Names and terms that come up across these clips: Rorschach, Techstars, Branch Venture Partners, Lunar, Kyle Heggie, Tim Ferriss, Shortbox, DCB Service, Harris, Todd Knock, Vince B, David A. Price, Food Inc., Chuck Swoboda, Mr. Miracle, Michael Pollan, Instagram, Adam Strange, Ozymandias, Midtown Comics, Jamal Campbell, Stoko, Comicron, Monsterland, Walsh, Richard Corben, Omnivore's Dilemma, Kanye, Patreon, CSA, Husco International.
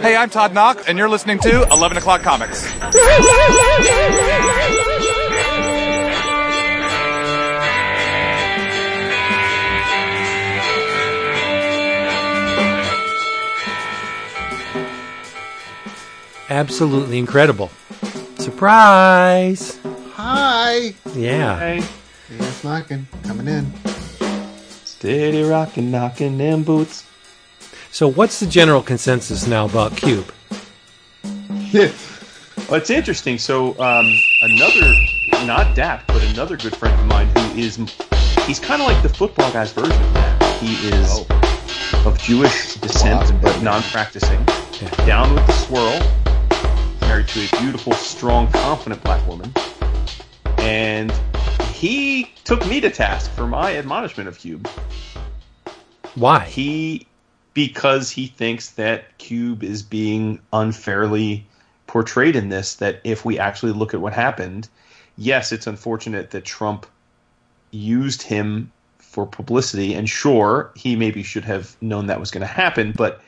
Hey, I'm Todd Knock, and you're listening to 11 O'Clock Comics. Absolutely incredible. Surprise! Hi! Yeah. Hey. Yes, knocking. Coming in. Steady rocking, knocking them boots. So what's the general consensus now about Cube? Yeah. Well, it's interesting. So another, not Daft, but another good friend of mine who is, he's kind of like the football guy's version of that. He is of Jewish descent, but non-practicing. Yeah. Down with the swirl. Married to a beautiful, strong, confident black woman, and he took me to task for my admonishment of Cube. Why? Because he thinks that Cube is being unfairly portrayed in this, that if we actually look at what happened, yes, it's unfortunate that Trump used him for publicity, and sure, he maybe should have known that was going to happen, but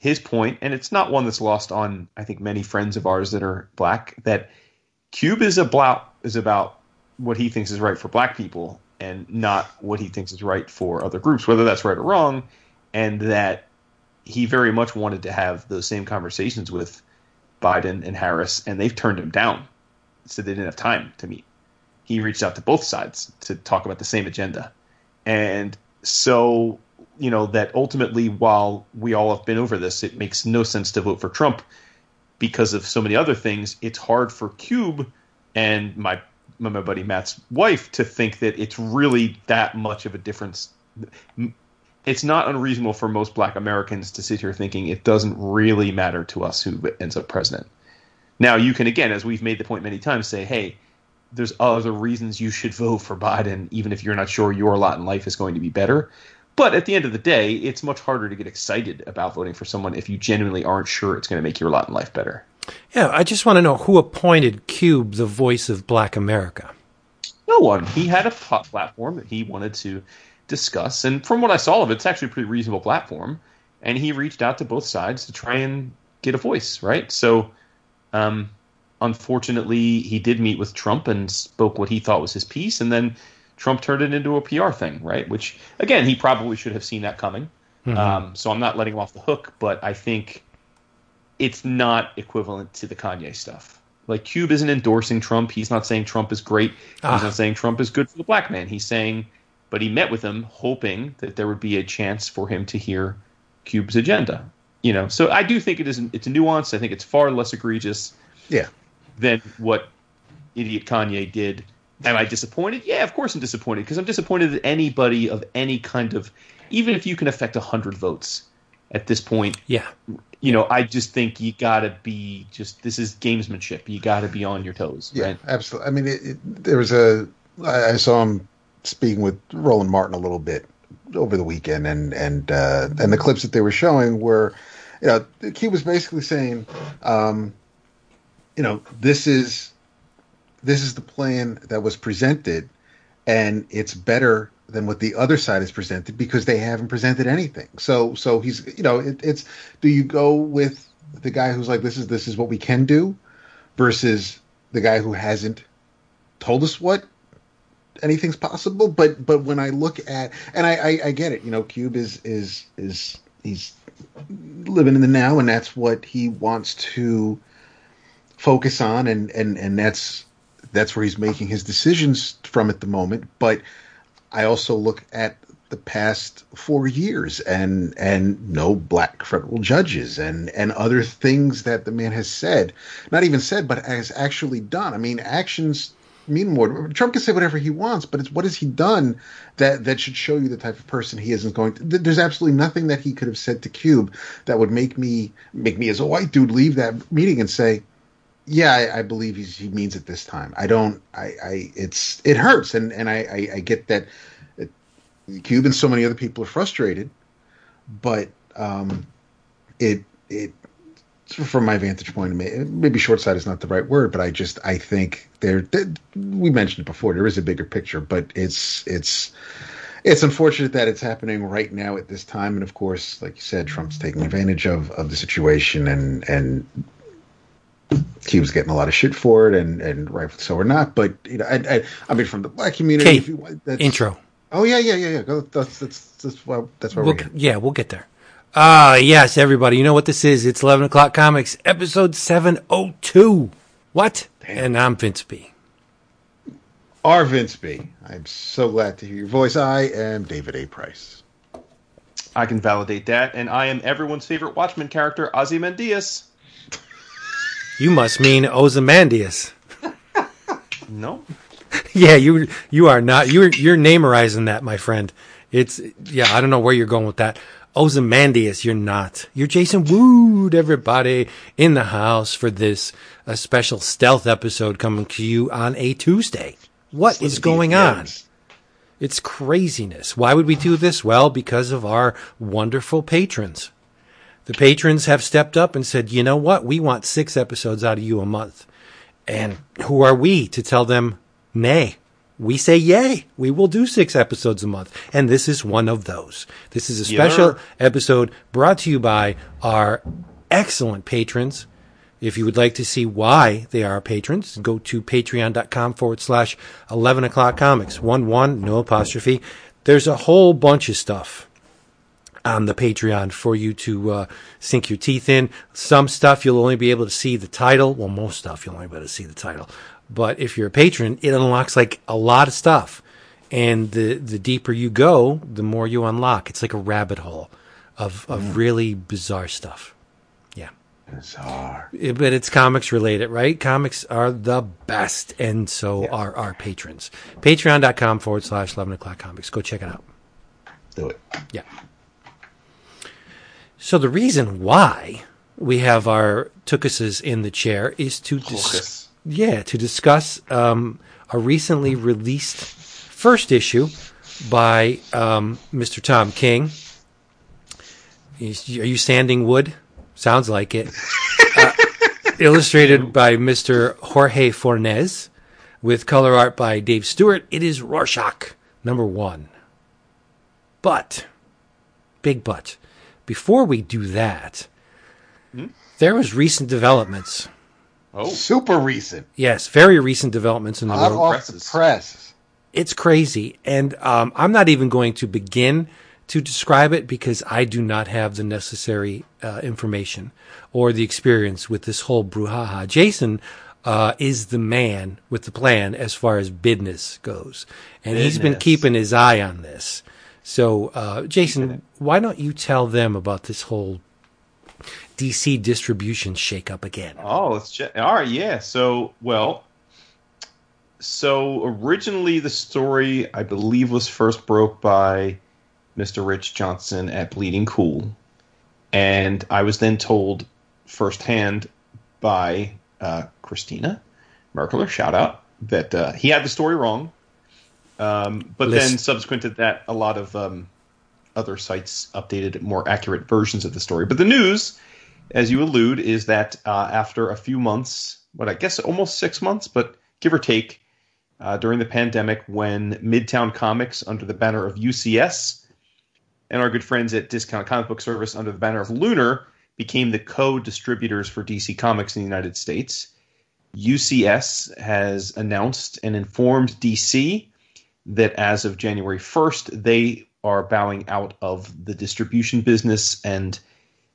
his point, and it's not one that's lost on, I think, many friends of ours that are black, that Cube is about what he thinks is right for black people and not what he thinks is right for other groups, whether that's right or wrong, and that he very much wanted to have those same conversations with Biden and Harris, and they've turned him down, so they didn't have time to meet. He reached out to both sides to talk about the same agenda. And so, you know, that ultimately, while we all have been over this, it makes no sense to vote for Trump because of so many other things. It's hard for Cube and my buddy Matt's wife to think that it's really that much of a difference. It's not unreasonable for most black Americans to sit here thinking it doesn't really matter to us who ends up president. Now, you can, again, as we've made the point many times, say, hey, there's other reasons you should vote for Biden, even if you're not sure your lot in life is going to be better. But at the end of the day, it's much harder to get excited about voting for someone if you genuinely aren't sure it's going to make your lot in life better. Yeah, I just want to know who appointed Cube the voice of black America. No one. He had a platform that he wanted to discuss. And from what I saw of it, it's actually a pretty reasonable platform. And he reached out to both sides to try and get a voice, right? So unfortunately, he did meet with Trump and spoke what he thought was his piece. And then Trump turned it into a PR thing, right? Which, again, he probably should have seen that coming. Mm-hmm. So I'm not letting him off the hook, but I think it's not equivalent to the Kanye stuff. Like, Cube isn't endorsing Trump. He's not saying Trump is great. He's not saying Trump is good for the black man. He's saying, but he met with him hoping that there would be a chance for him to hear Cube's agenda. You know, so I do think it's nuanced. I think it's far less egregious than what idiot Kanye did. Am I disappointed? Yeah, of course I'm disappointed, because I'm disappointed that anybody of any kind of, even if you can affect 100 votes at this point, you know, I just think you got to be this is gamesmanship. You got to be on your toes. Yeah, right? Absolutely. I mean, I saw him speaking with Roland Martin a little bit over the weekend, and the clips that they were showing were, you know, he was basically saying, you know, this is the plan that was presented, and it's better than what the other side has presented because they haven't presented anything. So he's, you know, it's do you go with the guy who's like, this is what we can do, versus the guy who hasn't told us what anything's possible. But when I look at, and I get it, you know, Cube is he's living in the now, and that's what he wants to focus on, and that's where he's making his decisions from at the moment. But I also look at the past 4 years and no black federal judges and other things that the man has said, not even said, but has actually done. I mean, actions mean more. Trump can say whatever he wants, but it's what has he done that should show you the type of person he isn't going to. There's absolutely nothing that he could have said to Cube that would make me as a white dude leave that meeting and say, yeah, I believe he means it this time. I don't. It hurts, and I get that. Cube and so many other people are frustrated, but it from my vantage point, maybe short-sighted is not the right word, but I think there. We mentioned it before. There is a bigger picture, but it's It's unfortunate that it's happening right now at this time. And of course, like you said, Trump's taking advantage of the situation, and Cube's getting a lot of shit for it, and rightfully so or not. But, you know, I mean, from the black community, if you want, that's intro. Oh, yeah. That's where we're at. Yeah, we'll get there. Yes, everybody. You know what this is? It's 11 O'Clock Comics, episode 702. What? Damn. And I'm Vince B. Our Vince B. I'm so glad to hear your voice. I am David A. Price. I can validate that. And I am everyone's favorite Watchmen character, Ozymandias. You must mean Ozymandias. No. Yeah, you are not. You're namerizing that, my friend. I don't know where you're going with that. Ozymandias, you're not. You're Jason Wood, everybody, in the house for this a special stealth episode coming to you on a Tuesday. What is going on? It's craziness. Why would we do this? Well, because of our wonderful patrons. The patrons have stepped up and said, you know what? We want 6 episodes out of you a month. And who are we to tell them nay? We say yay. We will do 6 episodes a month. And this is one of those. This is a special episode brought to you by our excellent patrons. If you would like to see why they are patrons, go to patreon.com/11 o'clock comics. 11, no apostrophe. There's a whole bunch of stuff on the Patreon for you to sink your teeth in. Some stuff you'll only be able to see the title. Well, most stuff you'll only be able to see the title. But if you're a patron, it unlocks like a lot of stuff. And the deeper you go, the more you unlock. It's like a rabbit hole of really bizarre stuff. Yeah. Bizarre. But it's comics related, right? Comics are the best. And so are our patrons. Patreon.com/11 o'clock comics. Go check it out. Do it. Yeah. So the reason why we have our Tukuses in the chair is to discuss. Yeah, to discuss a recently released first issue by Mr. Tom King. Are you sanding wood? Sounds like it. Illustrated by Mr. Jorge Fornés, with color art by Dave Stewart. It is Rorschach, #1. But, big but, before we do that, there was recent developments. Oh, super recent. Yes, very recent developments in the world. Off the press. It's crazy. And I'm not even going to begin to describe it because I do not have the necessary information or the experience with this whole brouhaha. Jason is the man with the plan as far as business goes. And he's been keeping his eye on this. So, Jason, why don't you tell them about this whole DC distribution shakeup again? Oh, let's check. All right, yeah. So originally the story, I believe, was first broke by Mr. Rich Johnson at Bleeding Cool, and I was then told firsthand by Christina Merkler, shout out, that he had the story wrong. Then subsequent to that, a lot of other sites updated more accurate versions of the story. But the news, as you allude, is that after a few months, I guess almost 6 months, but give or take, during the pandemic, when Midtown Comics, under the banner of UCS, and our good friends at Discount Comic Book Service, under the banner of Lunar, became the co-distributors for DC Comics in the United States, UCS has announced and informed DC that as of January 1st, they are bowing out of the distribution business, and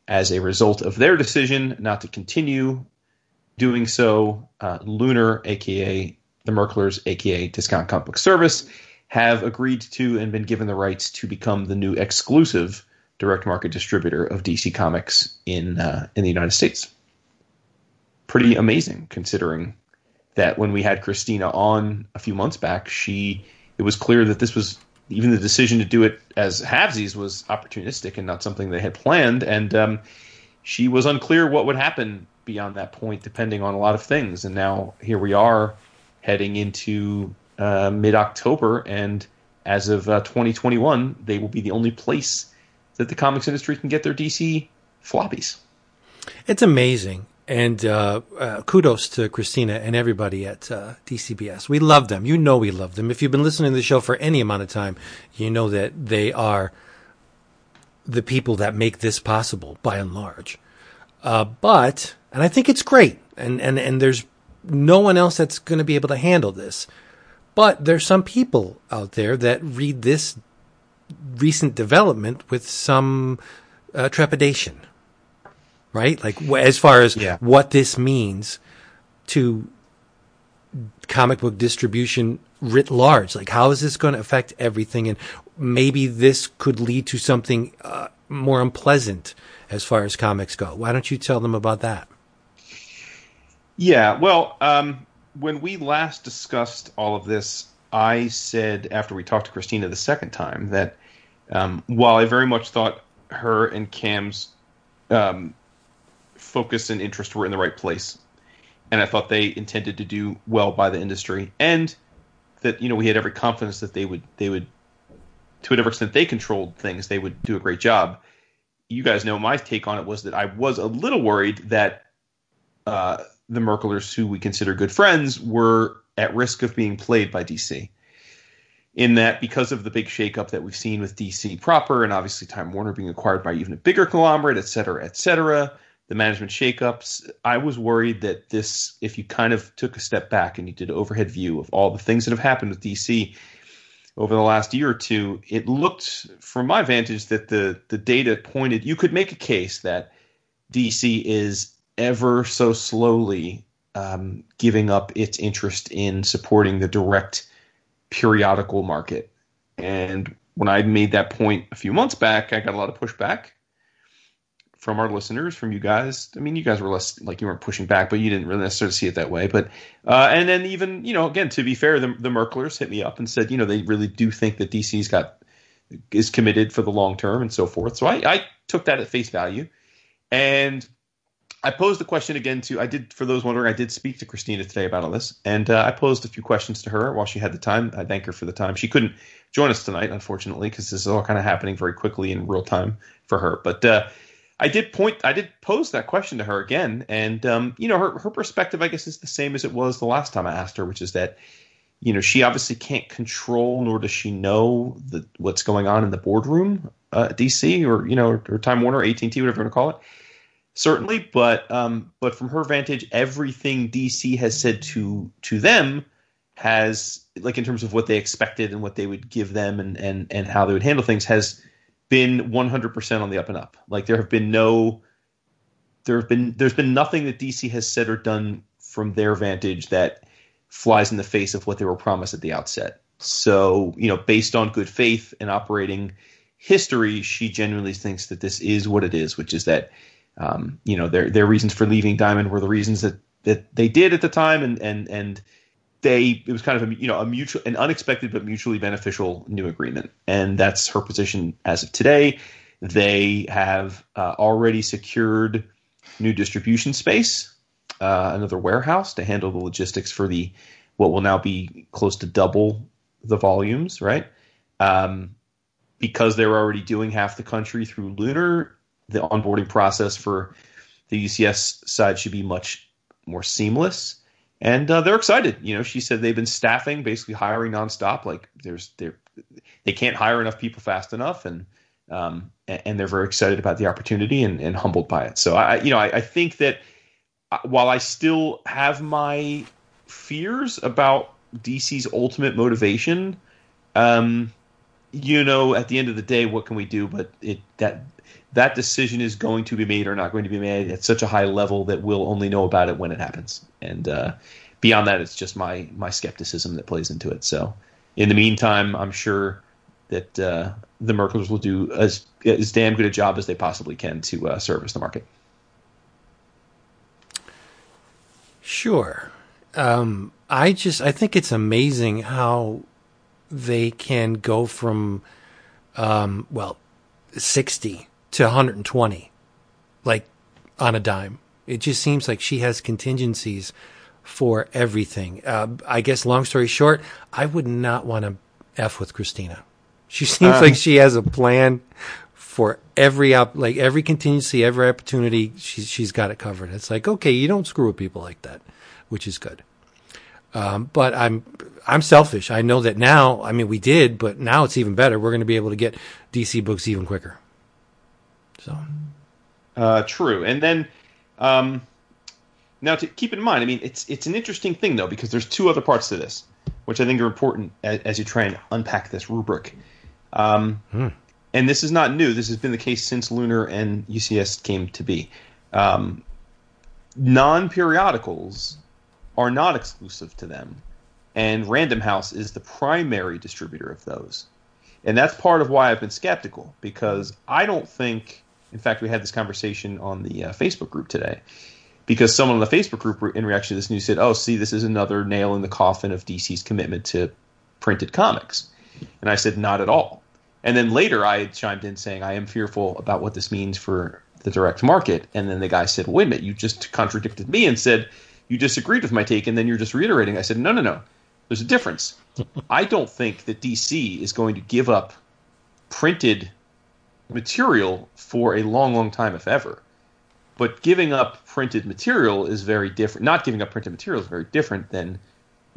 as a result of their decision not to continue doing so, Lunar, aka the Merklers, aka Discount Comic Book Service, have agreed to and been given the rights to become the new exclusive direct market distributor of DC Comics in the United States. Pretty amazing, considering that when we had Christina on a few months back, it was clear that this was. Even the decision to do it as halvesies was opportunistic and not something they had planned. And she was unclear what would happen beyond that point, depending on a lot of things. And now here we are heading into mid-October. And as of 2021, they will be the only place that the comics industry can get their DC floppies. It's amazing. And kudos to Christina and everybody at DCBS. We love them. You know we love them. If you've been listening to the show for any amount of time, you know that they are the people that make this possible, by and large. But I think it's great, and there's no one else that's going to be able to handle this. But there's some people out there that read this recent development with some trepidation. Right? Like, as far as what this means to comic book distribution writ large. Like, how is this going to affect everything? And maybe this could lead to something more unpleasant as far as comics go. Why don't you tell them about that? Yeah, well, when we last discussed all of this, I said, after we talked to Christina the second time, that while I very much thought her and Cam's focus and interest were in the right place, and I thought they intended to do well by the industry, and that, you know, we had every confidence that they would, to whatever extent they controlled things, they would do a great job. You guys know my take on it was that I was a little worried that the Merklers, who we consider good friends, were at risk of being played by DC, in that because of the big shakeup that we've seen with DC proper, and obviously Time Warner being acquired by even a bigger conglomerate, et cetera, the management shakeups, I was worried that this, if you kind of took a step back and you did an overhead view of all the things that have happened with DC over the last year or two, it looked, from my vantage, that the data pointed, you could make a case that DC is ever so slowly giving up its interest in supporting the direct periodical market. And when I made that point a few months back, I got a lot of pushback from our listeners, from you guys. I mean, you guys were less, like, you weren't pushing back, but you didn't really necessarily see it that way. But and then even, you know, again, to be fair, the Merklers hit me up and said, you know, they really do think that DC's is committed for the long term and so forth. So I took that at face value, and I posed the question again to, I did, for those wondering, I did speak to Christina today about all this, and I posed a few questions to her while she had the time. I thank her for the time. She couldn't join us tonight, unfortunately, because this is all kind of happening very quickly in real time for her. But I did pose that question to her again, and you know, her perspective, I guess, is the same as it was the last time I asked her, which is that, you know, she obviously can't control, nor does she know what's going on in the boardroom at DC, or, you know, or Time Warner, AT&T, whatever you want to call it. Certainly, but from her vantage, everything DC has said to them has, like, in terms of what they expected and what they would give them and how they would handle things, has been 100% on the up and up. Like, there's been nothing that DC has said or done from their vantage that flies in the face of what they were promised at the outset. So, you know, based on good faith and operating history, she genuinely thinks that this is what it is, which is that, you know, their reasons for leaving Diamond were the reasons that they did at the time, and it was kind of an unexpected but mutually beneficial new agreement, and that's her position as of today. They have already secured new distribution space, another warehouse to handle the logistics for the what will now be close to double the volumes, right? Because they're already doing half the country through Lunar. The onboarding process for the UCS side should be much more seamless, and they're excited. You know, she said they've been staffing, basically hiring nonstop. Like, they can't hire enough people fast enough, and they're very excited about the opportunity and humbled by it. So I think that while I still have my fears about DC's ultimate motivation, you know, at the end of the day, what can we do? But that decision is going to be made or not going to be made at such a high level that we'll only know about it when it happens. And beyond that, it's just my skepticism that plays into it. So in the meantime, I'm sure that the Merklers will do as damn good a job as they possibly can to service the market. Sure. I think it's amazing how they can go from, 60 to 120, like, on a dime. It just seems like she has contingencies for everything. I guess, long story short, I would not want to F with Christina. She seems like she has a plan for every contingency, every opportunity, she's got it covered. It's like, okay, you don't screw with people like that, which is good. But I'm selfish. I know that now. I mean, we did, but now it's even better. We're going to be able to get DC books even quicker. So, true. And then, now to keep in mind, I mean, it's an interesting thing though, because there's two other parts to this, which I think are important as you try and unpack this rubric. And this is not new. This has been the case since Lunar and UCS came to be. Non-periodicals are not exclusive to them, and Random House is the primary distributor of those. And that's part of why I've been skeptical, because I don't think, in fact, we had this conversation on the Facebook group today, because someone on the Facebook group in reaction to this news said, oh, see, this is another nail in the coffin of DC's commitment to printed comics. And I said, not at all. And then later I chimed in saying, I am fearful about what this means for the direct market. And then the guy said, wait a minute, you just contradicted me and said you disagreed with my take, and then you're just reiterating. I said, no. There's a difference. I don't think that DC is going to give up printed material for a long, long time, if ever. But giving up printed material is very different. Not giving up printed material is very different than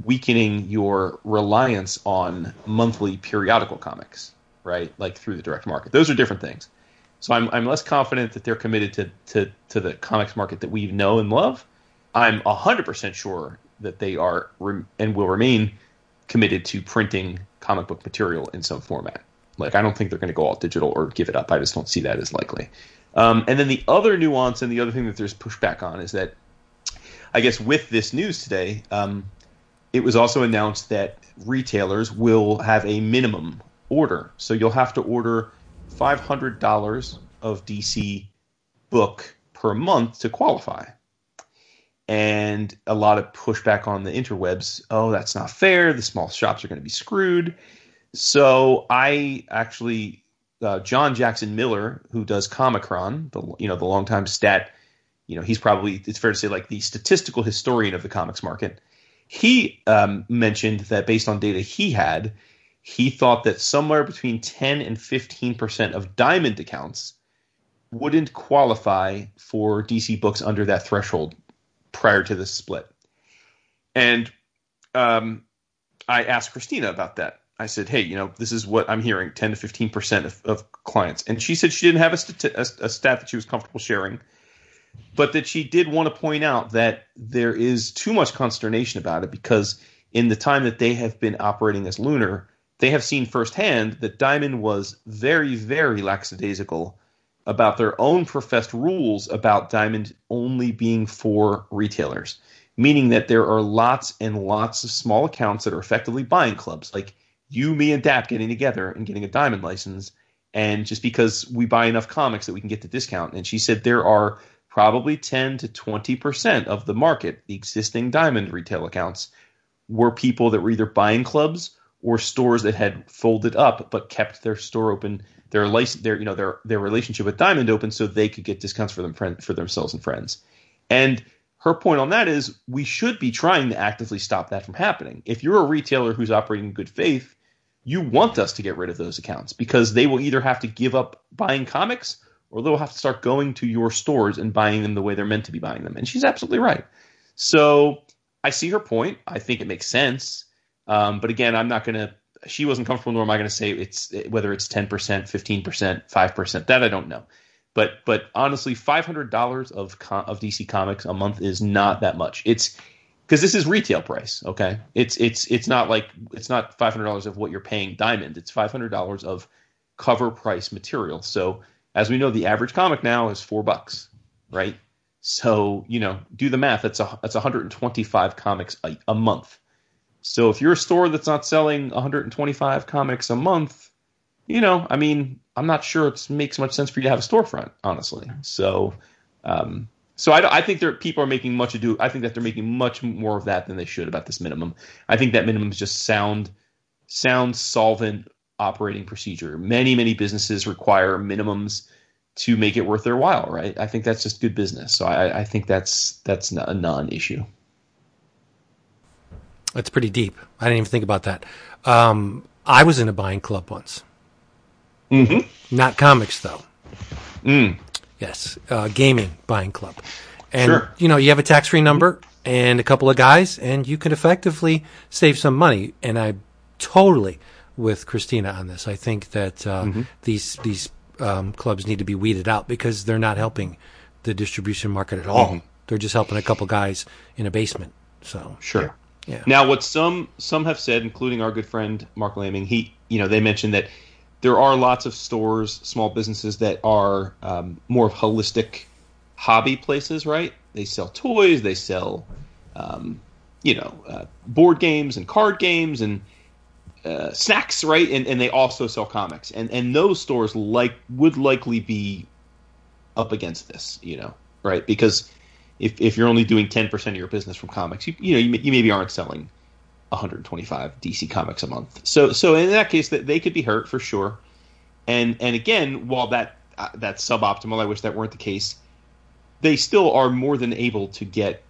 weakening your reliance on monthly periodical comics, right? Like through the direct market. Those are different things. So I'm less confident that they're committed to the comics market that we know and love. I'm 100% sure that they are and will remain committed to printing comic book material in some format. Like, I don't think they're going to go all digital or give it up. I just don't see that as likely. And then the other nuance and the other thing that there's pushback on is that, I guess with this news today, it was also announced that retailers will have a minimum order. So you'll have to order $500 of DC book per month to qualify. And a lot of pushback on the interwebs. Oh, that's not fair. The small shops are going to be screwed. So I actually, John Jackson Miller, who does Comicron, the longtime stat, he's probably, it's fair to say, like the statistical historian of the comics market. He mentioned that based on data he had, he thought that somewhere between 10 and 15% of Diamond accounts wouldn't qualify for DC books under that threshold prior to this split. And I asked Christina about that. I said, hey, this is what I'm hearing, 10 to 15% of clients. And she said she didn't have a stat that she was comfortable sharing, but that she did want to point out that there is too much consternation about it, because in the time that they have been operating as Lunar, they have seen firsthand that Diamond was very, very lackadaisical about their own professed rules about Diamond only being for retailers, meaning that there are lots and lots of small accounts that are effectively buying clubs, like you, me, and Dap getting together and getting a Diamond license, and just because we buy enough comics that we can get the discount. And she said there are probably 10 to 20% of the market, the existing Diamond retail accounts, were people that were either buying clubs or stores that had folded up but kept their store open, their relationship with Diamond open, so they could get discounts for themselves and friends. And her point on that is we should be trying to actively stop that from happening. If you're a retailer who's operating in good faith, you want us to get rid of those accounts, because they will either have to give up buying comics or they'll have to start going to your stores and buying them the way they're meant to be buying them. And she's absolutely right. So I see her point. I think it makes sense. But again, I'm not going to – she wasn't comfortable, nor am I going to say whether it's 10%, 15%, 5%. That I don't know. But honestly, $500 of DC Comics a month is not that much. It's because this is retail price, okay? It's not like – it's not $500 of what you're paying Diamond. It's $500 of cover price material. So as we know, the average comic now is $4, right? So, do the math. That's 125 comics a month. So if you're a store that's not selling 125 comics a month, I'm not sure it makes much sense for you to have a storefront, honestly. So, I think I think that they're making much more of that than they should about this minimum. I think that minimum is just sound, solvent operating procedure. Many, many businesses require minimums to make it worth their while, right? I think that's just good business. So I think that's a non-issue. That's pretty deep. I didn't even think about that. I was in a buying club once. Mm-hmm. Not comics, though. Mm. Yes. Gaming buying club. And, sure. You know, you have a tax-free number and a couple of guys, and you can effectively save some money. And I'm totally with Christina on this. I think that these clubs need to be weeded out because they're not helping the distribution market at all. Mm-hmm. They're just helping a couple guys in a basement. So sure. Yeah. Now, what some have said, including our good friend Mark Laming, they mentioned that there are lots of stores, small businesses that are more of holistic hobby places, right? They sell toys, they sell, board games and card games and snacks, right? And they also sell comics, and those stores would likely be up against this, right? Because if you're only doing 10% of your business from comics, you maybe aren't selling 125 DC comics a month. So in that case, they could be hurt for sure. And again, while that's suboptimal, I wish that weren't the case. They still are more than able to get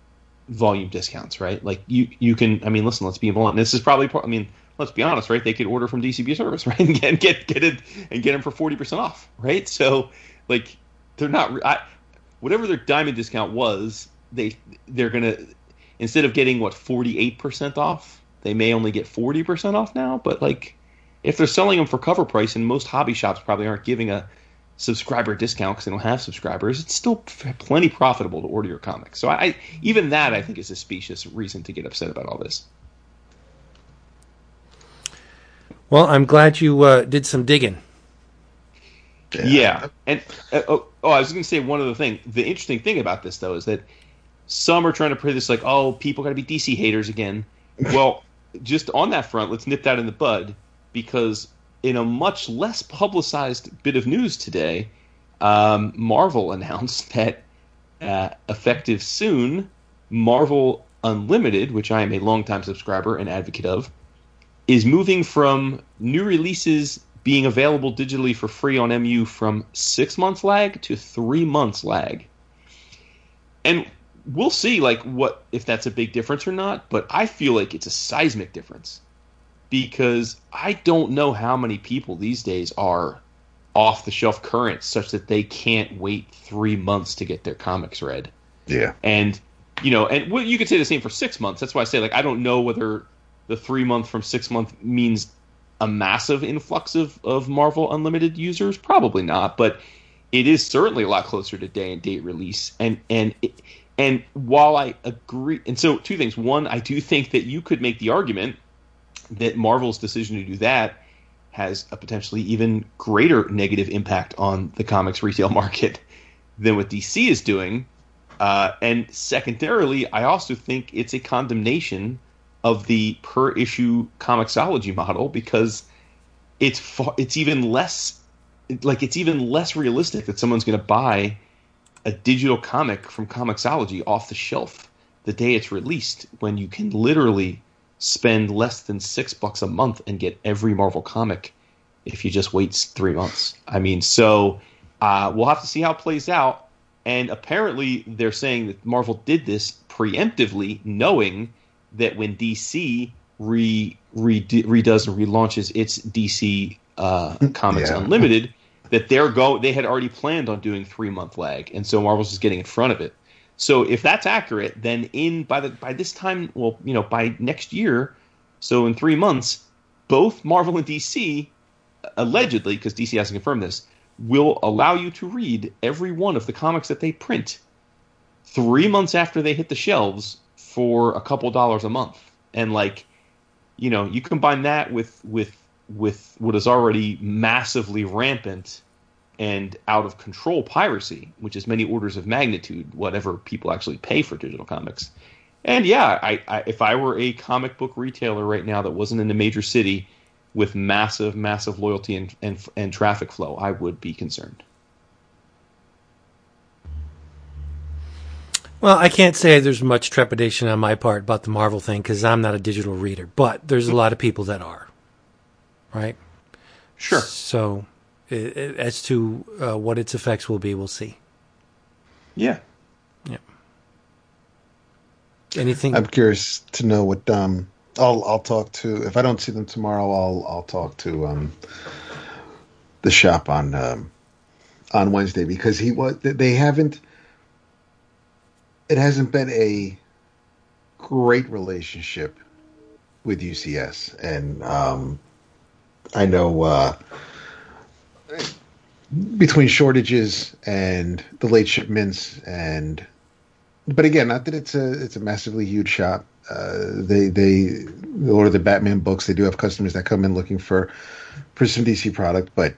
volume discounts, right? Like you can. I mean, listen, let's be blunt. This is probably. I mean, let's be honest, right? They could order from DCB service, right, and get it and get them for 40% off, right? So, like, they're not. Whatever their diamond discount was, they're gonna, instead of getting 48% off, they may only get 40% off now. But like, if they're selling them for cover price, and most hobby shops probably aren't giving a subscriber discount because they don't have subscribers, it's still plenty profitable to order your comics. So even that I think is a specious reason to get upset about all this. Well, I'm glad you did some digging. Yeah. And I was going to say one other thing. The interesting thing about this, though, is that some are trying to play this like, oh, people got to be DC haters again. Well, just on that front, let's nip that in the bud, because in a much less publicized bit of news today, Marvel announced that effective soon, Marvel Unlimited, which I am a longtime subscriber and advocate of, is moving from new releases being available digitally for free on MU from 6 months lag to 3 months lag. And we'll see if that's a big difference or not, but I feel like it's a seismic difference, because I don't know how many people these days are off the shelf current such that they can't wait 3 months to get their comics read. Yeah. And and you could say the same for 6 months. That's why I say I don't know whether the 3 month from 6 month means a massive influx of Marvel Unlimited users? Probably not, but it is certainly a lot closer to day and date release. And while I agree, and so two things. One, I do think that you could make the argument that Marvel's decision to do that has a potentially even greater negative impact on the comics retail market than what DC is doing. And secondarily, I also think it's a condemnation of the per-issue comiXology model, because it's even less realistic that someone's going to buy a digital comic from comiXology off the shelf the day it's released, when you can literally spend less than $6 a month and get every Marvel comic if you just wait 3 months. I mean, so we'll have to see how it plays out. And apparently they're saying that Marvel did this preemptively, knowing that when DC redoes and relaunches its DC Comics Unlimited, that they had already planned on doing 3 month lag, and so Marvel's just getting in front of it. So if that's accurate, then by this time, by next year, so in 3 months, both Marvel and DC, allegedly, because DC hasn't confirmed this, will allow you to read every one of the comics that they print 3 months after they hit the shelves, for a couple dollars a month. And you combine that with what is already massively rampant and out of control piracy, which is many orders of magnitude whatever people actually pay for digital comics. And yeah, I if I were a comic book retailer right now that wasn't in a major city with massive, massive loyalty and traffic flow, I would be concerned. Well, I can't say there's much trepidation on my part about the Marvel thing, because I'm not a digital reader, but there's a lot of people that are, right? Sure. So as to what its effects will be, we'll see. Yeah. Yeah. Anything? I'm curious to know what I'll talk to. If I don't see them tomorrow, I'll talk to the shop on Wednesday, because he was. They haven't. It hasn't been a great relationship with UCS, and I know between shortages and the late shipments, and but again, not that it's a massively huge shop. They order the Batman books. They do have customers that come in looking for some DC product, but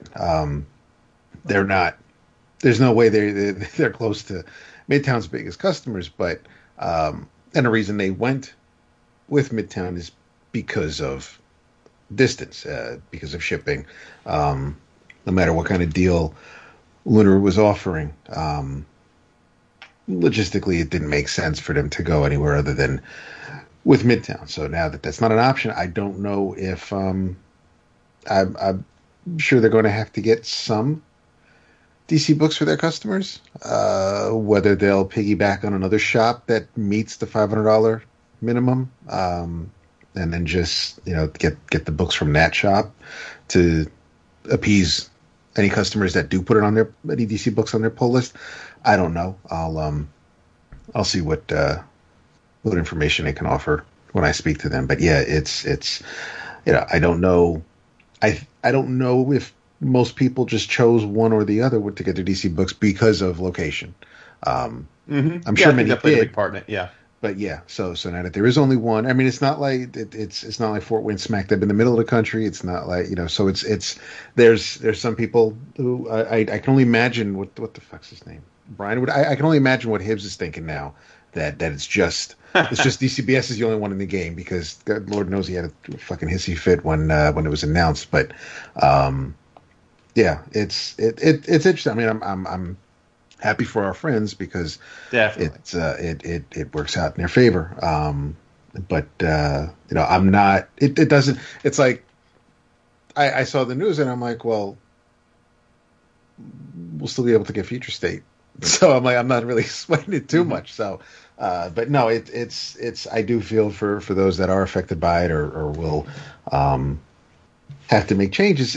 they're not. There's no way they're close to Midtown's biggest customers. But and the reason they went with Midtown is because of distance, because of shipping. No matter what kind of deal Lunar was offering, logistically it didn't make sense for them to go anywhere other than with Midtown. So now that that's not an option, I don't know if I'm sure they're going to have to get some DC books for their customers, whether they'll piggyback on another shop that meets the $500 minimum, and then just, you know, get the books from that shop to appease any customers that do put it on their any DC books on their pull list. I don't know. I'll see what information they can offer when I speak to them. But yeah, it's you know, I don't know. I don't know if most people just chose one or the other to get their DC books because of location. I'm sure many did. A big part in it, yeah. But yeah, so now that there is only one, I mean, it's not like it's not like Fort Wayne smack dab in the middle of the country. It's not like, you know. So it's there's some people who I can only imagine what the fuck's his name, Brian would. I can only imagine what Hibbs is thinking now that it's just DCBS is the only one in the game, because God, Lord knows he had a fucking hissy fit when it was announced. But yeah, it's interesting. I mean, I'm happy for our friends, because definitely it works out in their favor. But you know, I'm not. It doesn't. It's like I saw the news and I'm like, well, we'll still be able to get Future State. So I'm like, I'm not really sweating it too much. So, but no, it's. I do feel for those that are affected by it or will have to make changes,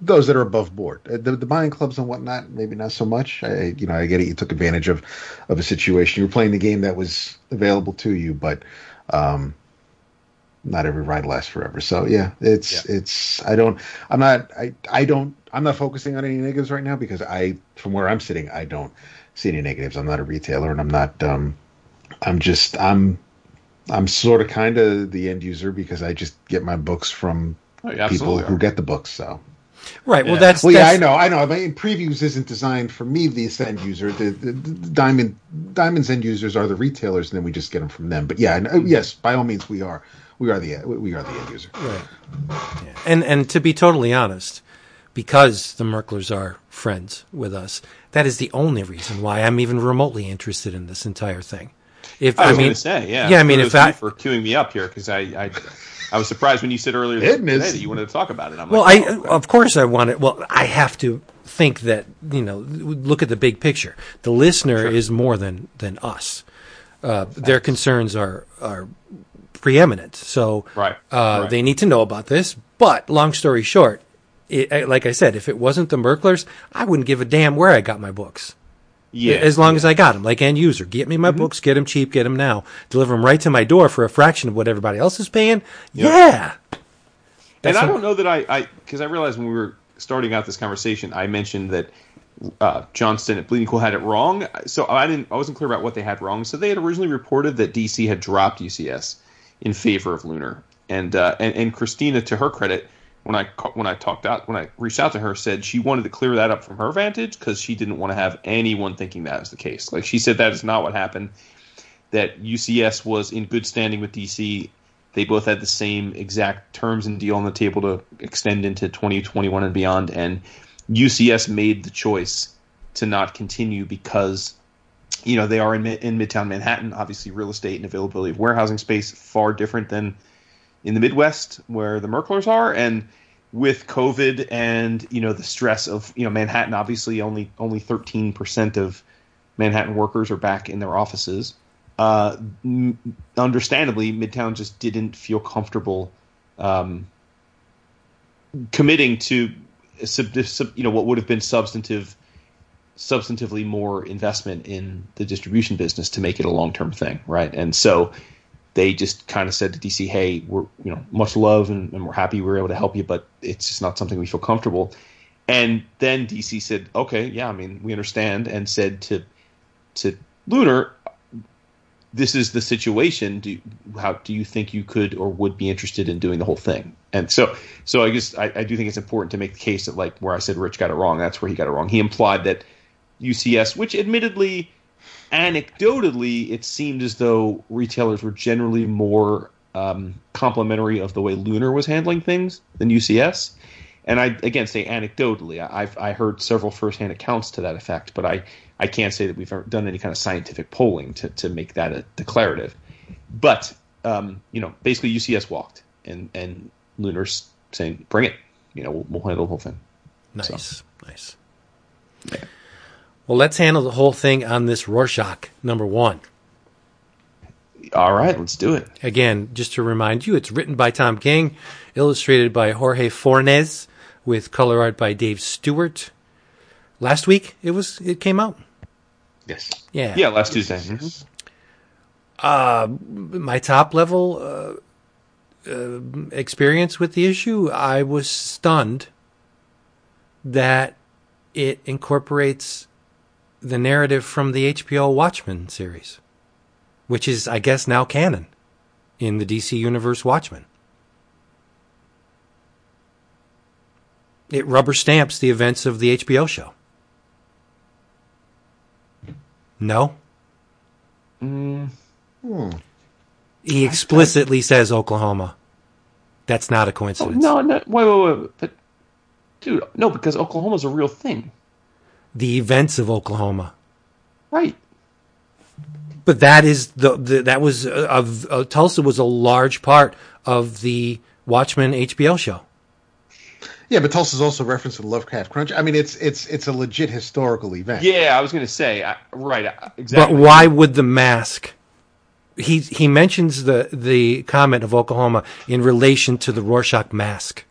those that are above board. The buying clubs and whatnot, maybe not so much. I get it. You took advantage of a situation. You were playing the game that was available to you, but not every ride lasts forever. So yeah, I'm not focusing on any negatives right now, because from where I'm sitting, I don't see any negatives. I'm not a retailer, and I'm not, I'm sort of kind of the end user, because I just get my books from people who get the books, so right. Well, yeah. I know. I mean, previews isn't designed for me, the end user. The Diamond's end users are the retailers, and then we just get them from them. But yeah, yes, by all means, we are the end user. Right. Yeah. And to be totally honest, because the Merklers are friends with us, that is the only reason why I'm even remotely interested in this entire thing. For queuing me up here, because I was surprised when you said earlier today that you wanted to talk about it. I'm of course I want it. Well, I have to think that, you know, look at the big picture. The listener is more than us. Their concerns are preeminent. So they need to know about this. But long story short, like I said, if it wasn't the Merklers, I wouldn't give a damn where I got my books. Yeah, as long as I got them, like end user, get me my books, get them cheap, get them now, deliver them right to my door for a fraction of what everybody else is paying. Yeah. And I don't know that because I realized when we were starting out this conversation, I mentioned that Johnston at Bleeding Cool had it wrong. So I wasn't clear about what they had wrong. So they had originally reported that DC had dropped UCS in favor of Lunar, and Christina, to her credit, when I reached out to her, said she wanted to clear that up from her vantage, because she didn't want to have anyone thinking that was the case. Like, she said that is not what happened, that UCS was in good standing with DC. They both had the same exact terms and deal on the table to extend into 2021 and beyond, and UCS made the choice to not continue because, you know, they are in Midtown Manhattan. Obviously, real estate and availability of warehousing space far different than in the Midwest, where the Merklers are, and with COVID and, you know, the stress of, you know, Manhattan, obviously only 13% of Manhattan workers are back in their offices. Understandably, Midtown just didn't feel comfortable committing to what would have been substantively more investment in the distribution business to make it a long-term thing, right? And so they just kind of said to DC, hey, we're, you know, much love and we're happy we were able to help you, but it's just not something we feel comfortable. And then DC said, okay, yeah, I mean, we understand, and said to Lunar, this is the situation. How do you think you could or would be interested in doing the whole thing? And so I guess I do think it's important to make the case that, like, where I said Rich got it wrong, that's where he got it wrong. He implied that UCS, which admittedly, anecdotally, it seemed as though retailers were generally more complimentary of the way Lunar was handling things than UCS. And I, again, say anecdotally. I heard several firsthand accounts to that effect, but I can't say that we've ever done any kind of scientific polling to make that a declarative. But, basically UCS walked, and Lunar's saying, bring it. You know, we'll handle the whole thing. Nice. Yeah. Well, let's handle the whole thing on this Rorschach number 1. All right, let's do it. Again, just to remind you, it's written by Tom King, illustrated by Jorge Fornés, with color art by Dave Stewart. Last week it came out. Yes. Yeah. Yeah, last Tuesday. Mm-hmm. My top level experience with the issue, I was stunned that it incorporates the narrative from the HBO Watchmen series, which is, I guess, now canon in the DC Universe Watchmen. It rubber stamps the events of the HBO show. No? He explicitly says Oklahoma. That's not a coincidence. Oh, no, wait. But, dude, no, because Oklahoma's a real thing. The events of Oklahoma. Right. But that is Tulsa was a large part of the Watchmen HBO show. Yeah, but Tulsa's also referenced in Lovecraft Crunch. I mean, it's a legit historical event. Yeah, I was going to say right, exactly. But why would the mask? He mentions the comment of Oklahoma in relation to the Rorschach mask.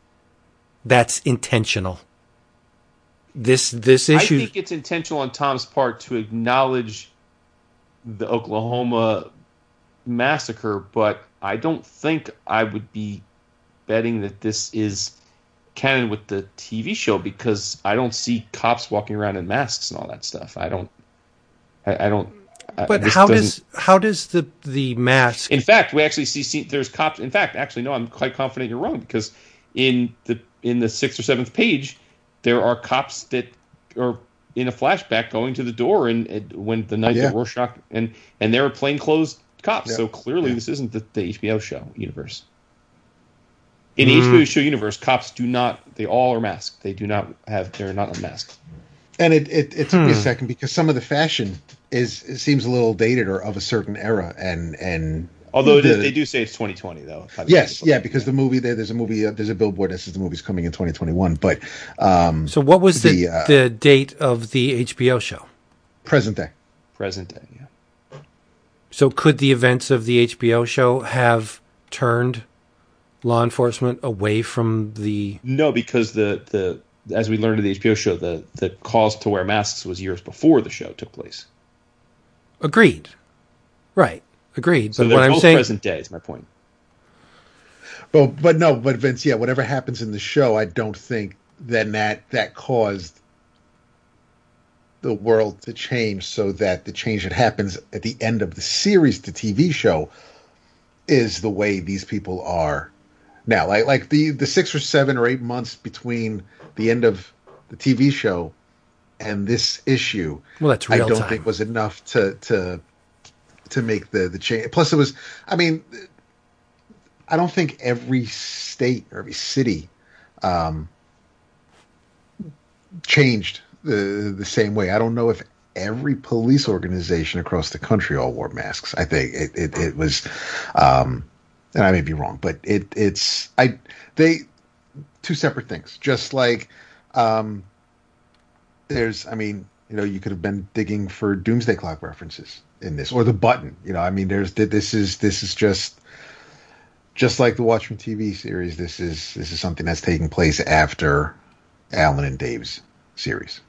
That's intentional. This issue. I think it's intentional on Tom's part to acknowledge the Oklahoma massacre, but I don't think I would be betting that this is canon with the TV show, because I don't see cops walking around in masks and all that stuff. I don't. But how does the mask? In fact, we actually see there's cops. In fact, actually, no, I'm quite confident you're wrong, because in the 6th or 7th page, there are cops that are in a flashback going to the door and when the night that Rorschach and they're plainclothes cops. Yeah. So clearly this isn't the HBO show universe. In the HBO show universe, cops do not. They all are masked. They do not have. They're not unmasked. And it took me a second, because some of the fashion seems a little dated or of a certain era. And although they do say it's 2020 though. Yes, yeah, because the movie there's a billboard that says the movie's coming in 2021. But so what was the date of the HBO show? Present day. Yeah. So could the events of the HBO show have turned law enforcement away from the? No, because the as we learned in the HBO show, the cause to wear masks was years before the show took place. Agreed. Right. Agreed. So but they're what both I'm saying, present day is my point. But no, but Vince, yeah, whatever happens in the show, I don't think then that caused the world to change, so that the change that happens at the end of the series, the TV show, is the way these people are. Now, like the 6 or 7 or 8 months between the end of the TV show and this issue, well, that's real I don't time. Think was enough to make the change. Plus, it was. I mean, I don't think every state or every city changed the same way. I don't know if every police organization across the country all wore masks. I think it was. And I may be wrong, but it's two separate things. Just like you could have been digging for Doomsday Clock references in this, or the button. You know, I mean, this is just like the Watchmen TV series. This is something that's taking place after Alan and Dave's series.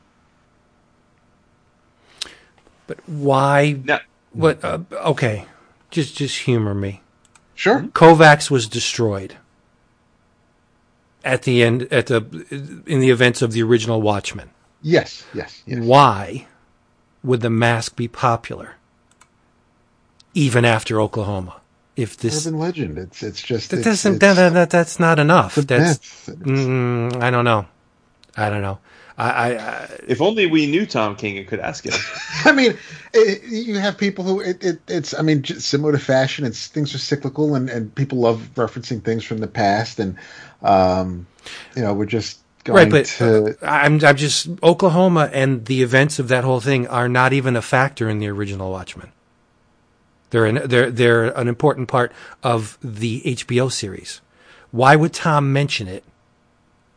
But why? No. What? Okay, just humor me. Sure. Kovacs was destroyed at the end in the events of the original Watchmen. Yes, yes, yes. Why would the mask be popular even after Oklahoma? If this urban legend, it's just that that's not enough. I don't know. I if only we knew Tom King and could ask him. I mean, you have people who it's. I mean, similar to fashion, it's things are cyclical, and people love referencing things from the past, and we're just going right. But I'm just Oklahoma and the events of that whole thing are not even a factor in the original Watchmen. They're an important part of the HBO series. Why would Tom mention it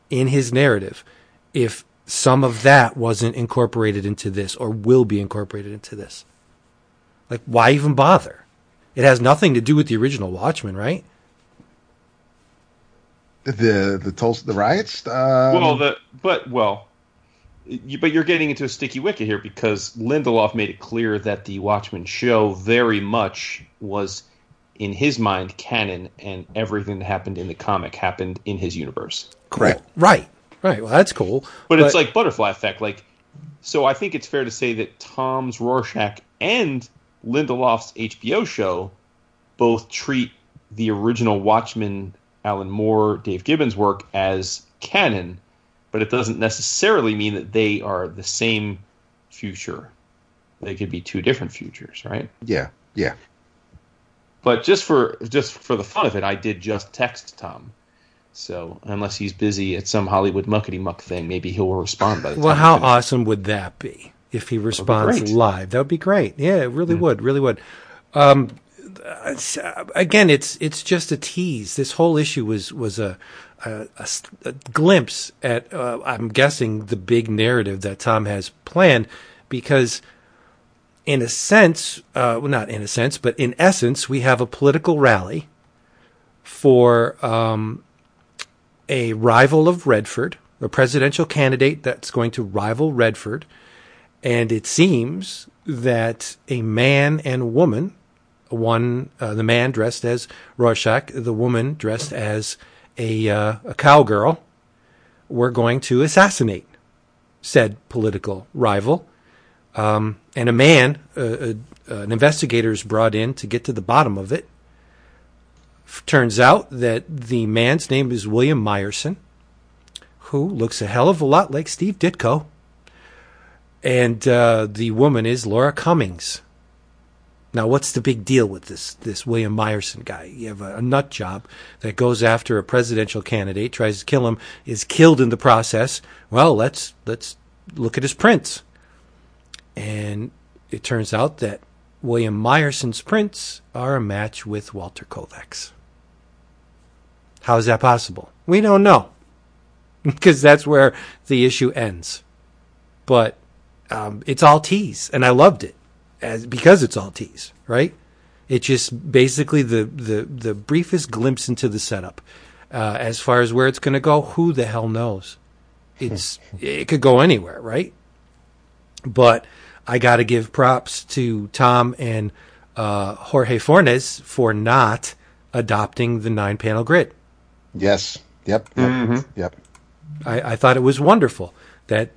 in his narrative if some of that wasn't incorporated into this or will be incorporated into this? Like, why even bother? It has nothing to do with the original Watchmen, right? The riots. But you're getting into a sticky wicket here because Lindelof made it clear that the Watchmen show very much was, in his mind, canon, and everything that happened in the comic happened in his universe. Correct. Cool. Right. Well, that's cool. But it's like butterfly effect. Like, so I think it's fair to say that Tom's Rorschach and Lindelof's HBO show both treat the original Watchmen, Alan Moore, Dave Gibbons' work as canon. But it doesn't necessarily mean that they are the same future. They could be two different futures, right? Yeah, yeah. But just for the fun of it, I did just text Tom. So unless he's busy at some Hollywood muckety-muck thing, maybe he'll respond by the time. Well, how awesome would that be if he responds live? That would be great. Yeah, it really would, really would. Again, it's just a tease. This whole issue was a glimpse at, I'm guessing, the big narrative that Tom has planned, because in a sense, not in a sense, but in essence, we have a political rally for a rival of Redford, a presidential candidate that's going to rival Redford. And it seems that a man and woman, the man dressed as Rorschach, the woman dressed as a cowgirl, were going to assassinate said political rival. And a man, an investigator is brought in to get to the bottom of it. Turns out that the man's name is William Myerson, who looks a hell of a lot like Steve Ditko. And the woman is Laura Cummings. Now, what's the big deal with this William Myerson guy? You have a nut job that goes after a presidential candidate, tries to kill him, is killed in the process. Well, let's look at his prints. And it turns out that William Myerson's prints are a match with Walter Kovacs. How is that possible? We don't know, because that's where the issue ends. But it's all tease, and I loved it. Because it's all tease, right? It's just basically the briefest glimpse into the setup. As far as where it's going to go, who the hell knows? It could go anywhere, right? But I got to give props to Tom and Jorge Fornés for not adopting the 9-panel grid. Yes. Yep. Mm-hmm. Yep. I thought it was wonderful that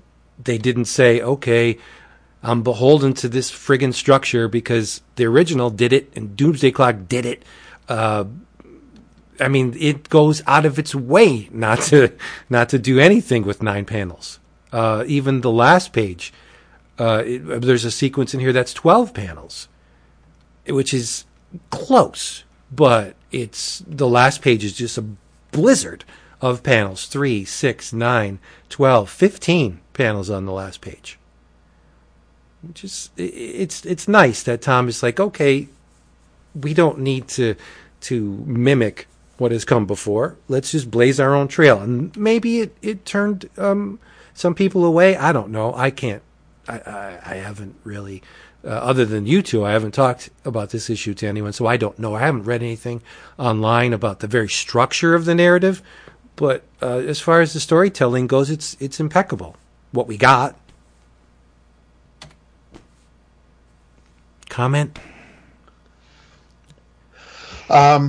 they didn't say, okay, I'm beholden to this friggin' structure, because the original did it and Doomsday Clock did it. I mean, it goes out of its way not to do anything with 9 panels. Even the last page, there's a sequence in here that's 12 panels, which is close, but the last page is just a blizzard of panels, 3, 6, 9, 12, 15 panels on the last page. Just it's nice that Tom is like, okay, we don't need to mimic what has come before. Let's just blaze our own trail. And maybe it turned some people away. I don't know. I can't. I haven't really, other than you two, I haven't talked about this issue to anyone, so I don't know. I haven't read anything online about the very structure of the narrative, But as far as the storytelling goes, it's impeccable. What we got. Comment? I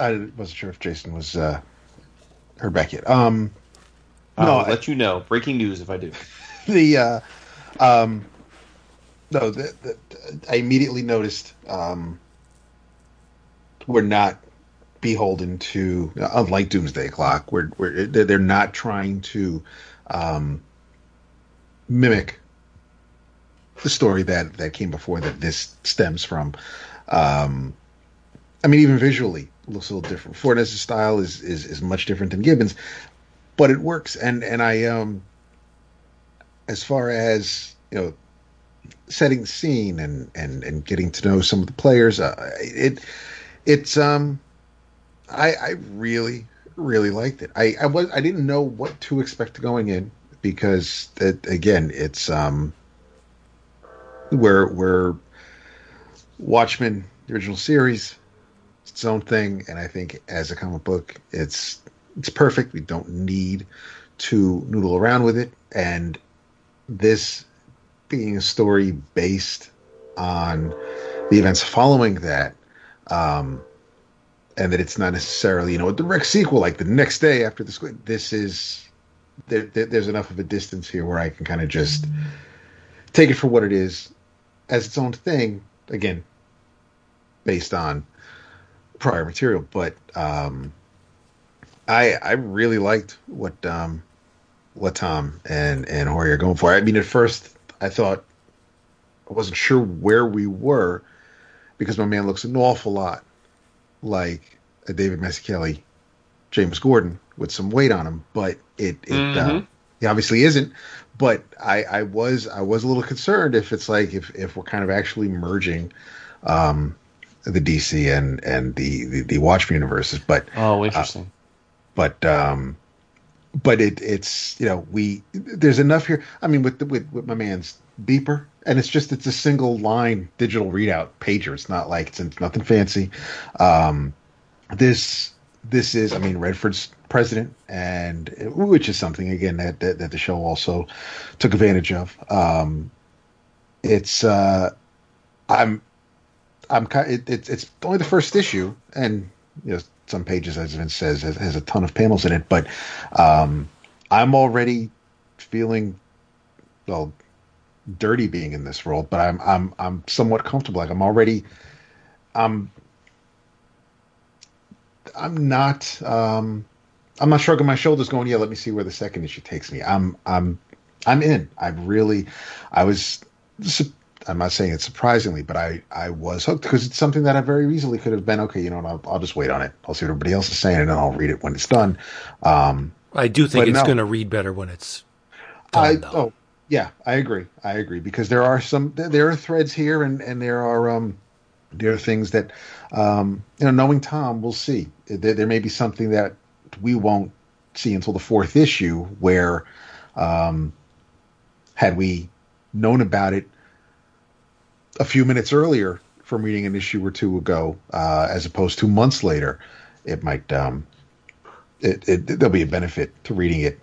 wasn't sure if Jason was heard back yet. I'll let you know. Breaking news if I do. I immediately noticed we're not beholden to, unlike Doomsday Clock, we're they're not trying to mimic the story that came before that this stems from. I mean, even visually, it looks a little different. Fornés' style is much different than Gibbons, but it works. And I, as far as, you know, setting the scene and getting to know some of the players, I really, really liked it. I didn't know what to expect going in because it's where Watchmen, the original series, it's its own thing, and I think as a comic book, it's perfect. We don't need to noodle around with it, and this being a story based on the events following that, and that it's not necessarily, a direct sequel, like the next day after the squid. This is, there's enough of a distance here where I can kind of just take it for what it is as its own thing, again, based on prior material. But I really liked what Tom and Jorge are going for. I mean, at first I thought, I wasn't sure where we were because my man looks an awful lot like a David Mazzucchelli, James Gordon, with some weight on him, but he obviously isn't. But I was a little concerned if it's like if we're kind of actually merging the DC and the Watchmen universes. But interesting. But it's there's enough here. I mean, with my man's beeper. And it's a single line digital readout pager. It's not like it's nothing fancy. This is, I mean, Redford's president, and which is something again that the show also took advantage of. It's only the first issue, and some pages, as Vince says, has a ton of panels in it. But I'm already feeling dirty being in this world, but I'm somewhat comfortable. Like I'm not shrugging my shoulders going, yeah, let me see where the second issue takes me. I'm in. I'm not saying it surprisingly, but I was hooked because it's something that I very easily could have been, okay, I'll just wait on it. I'll see what everybody else is saying and then I'll read it when it's done. I do think it's going to read better when it's done, yeah, I agree because there are threads here and there are things that knowing Tom, we'll see. There may be something that we won't see until the fourth issue where had we known about it a few minutes earlier from reading an issue or two ago as opposed to months later, it might there'll be a benefit to reading it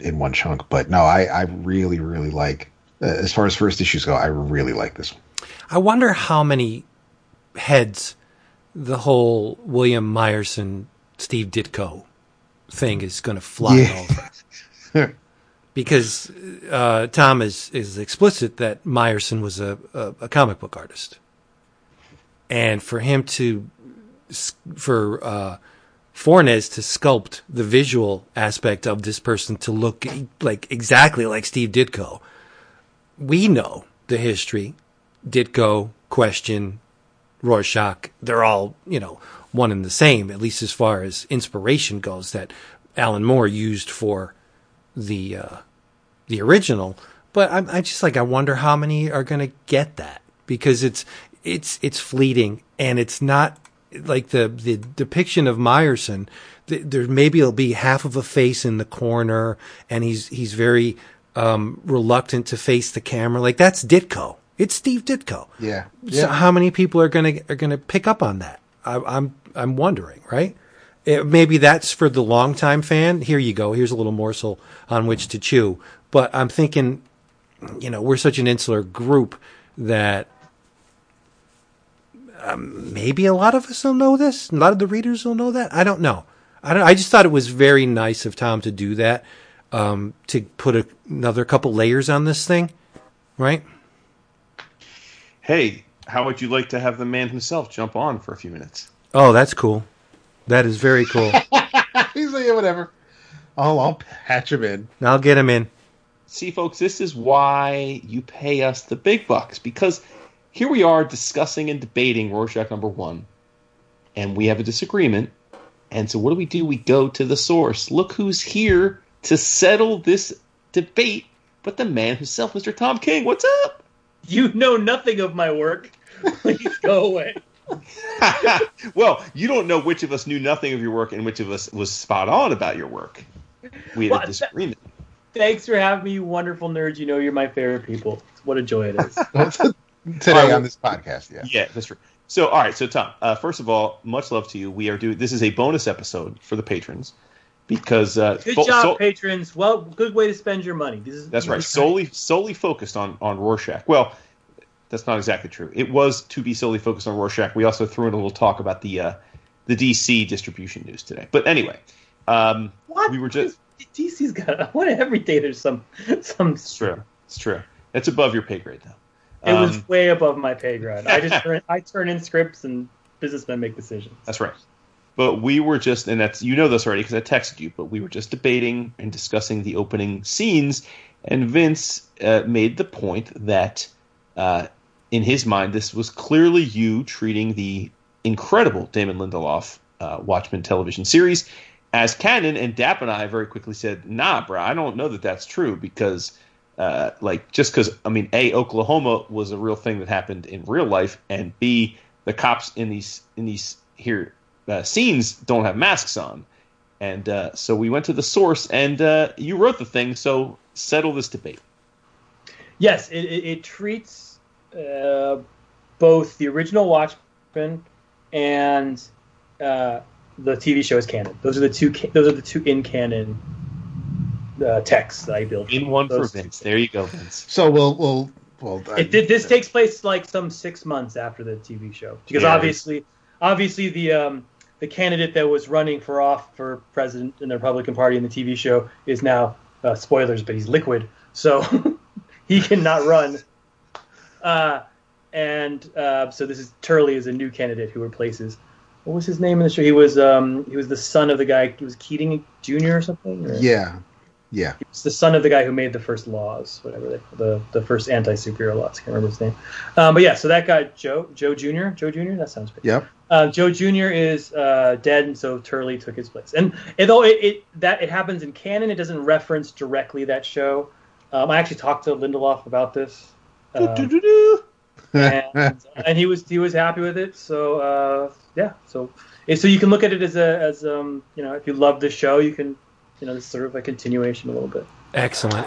in one chunk. But no, I really, really like, as far as first issues go, I really like this one. I wonder how many heads the whole William Myerson, Steve Ditko thing is going to fly over. Because Tom is explicit that Myerson was a comic book artist. And for him to, for Fornés to sculpt the visual aspect of this person to look like exactly like Steve Ditko. We know the history. Ditko, Question, Rorschach, they're all, one and the same, at least as far as inspiration goes, that Alan Moore used for the original. But I just I wonder how many are going to get that, because it's fleeting and it's not like the depiction of Myerson. There maybe it'll be half of a face in the corner, and he's very reluctant to face the camera. Like, that's Ditko. It's Steve Ditko. Yeah. So how many people are gonna pick up on that? I'm wondering, right? Maybe that's for the longtime fan. Here you go. Here's a little morsel on which to chew. But I'm thinking, you know, we're such an insular group that maybe a lot of us will know this. A lot of the readers will know that. I don't know. I just thought it was very nice of Tom to do that, to put another couple layers on this thing, right? Hey, how would you like to have the man himself jump on for a few minutes? Oh, that's cool. That is very cool. He's like, yeah, whatever. I'll patch him in. I'll get him in. See, folks, this is why you pay us the big bucks, because here we are discussing and debating Rorschach number 1, and we have a disagreement. And so what do? We go to the source. Look who's here to settle this debate but the man himself, Mr. Tom King. What's up? You know nothing of my work. Please go away. Well, you don't know which of us knew nothing of your work and which of us was spot on about your work. We had a disagreement. Thanks for having me, you wonderful nerds. You know you're my favorite people. What a joy it is. Today on this podcast, yeah. Yeah, that's true. So, all right. So, Tom, first of all, much love to you. We are doing – this is a bonus episode for the patrons because – Good job, patrons. Well, good way to spend your money. That's right. Solely focused on Rorschach. Well, that's not exactly true. It was to be solely focused on Rorschach. We also threw in a little talk about the DC distribution news today. But anyway, we were just – DC's got – what, every day there's some – It's true. It's above your pay grade, though. It was way above my pay grade. I turn in scripts and businessmen make decisions. That's right. But we were just, and that's, you know this already because I texted you, but we were just debating and discussing the opening scenes, and Vince made the point that in his mind, this was clearly you treating the incredible Damon Lindelof Watchmen television series as canon, and Dap and I very quickly said, nah, bro, I don't know that that's true because... just because, I mean, A, Oklahoma was a real thing that happened in real life, and B, the cops in these scenes don't have masks on, and so we went to the source, and you wrote the thing, so settle this debate. Yes, it treats both the original Watchmen and the TV show as canon. Those are the two in canon. Text that I built in one for Vince. There you go, Vince. So we'll. This takes place like some 6 months after the TV show because obviously the candidate that was running for president in the Republican Party in the TV show is now spoilers, but he's liquid, so he cannot run. So this is Turley is a new candidate who replaces. What was his name in the show? He was the son of the guy. He was Keating Jr. or something. Or? Yeah. Yeah, it's the son of the guy who made the first laws, whatever the first anti-superhero laws. I can't remember his name, but yeah. So that guy Joe Jr. That sounds good. Yeah. Joe Jr. is dead, and so Turley took his place. And although it happens in canon, it doesn't reference directly that show. I actually talked to Lindelof about this, and he was happy with it. So yeah, so you can look at it as you know, if you love the show, you can. You know, this is sort of a continuation a little bit. Excellent.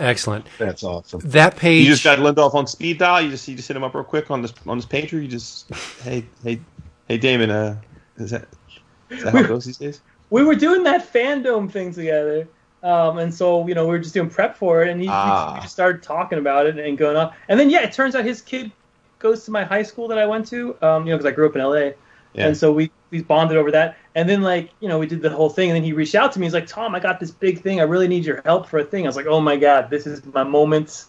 That's awesome. That page. You just got Lindelof on speed dial. You just hit him up real quick on this page, or you just hey Damon, is that how it goes these days? We were doing that fandom thing together, and so you know we were just doing prep for it, and we just started talking about it and going on, and then it turns out his kid goes to my high school that I went to, because I grew up in L.A. Yeah. And so we bonded over that. And then, we did the whole thing. And then he reached out to me. He's like, Tom, I got this big thing. I really need your help for a thing. I was like, oh, my God, this is my moment.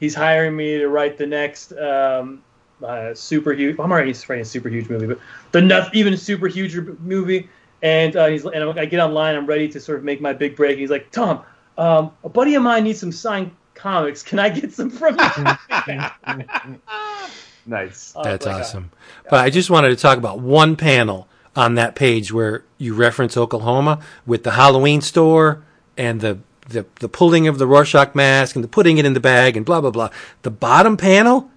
He's hiring me to write the next super huge. I'm already writing a super huge movie, but even super huge movie. And I get online. I'm ready to sort of make my big break. And he's like, Tom, a buddy of mine needs some signed comics. Can I get some from you? Nice. That's awesome. Yeah. But I just wanted to talk about one panel on that page where you reference Oklahoma with the Halloween store and the pulling of the Rorschach mask and the putting it in the bag and blah, blah, blah. The bottom panel,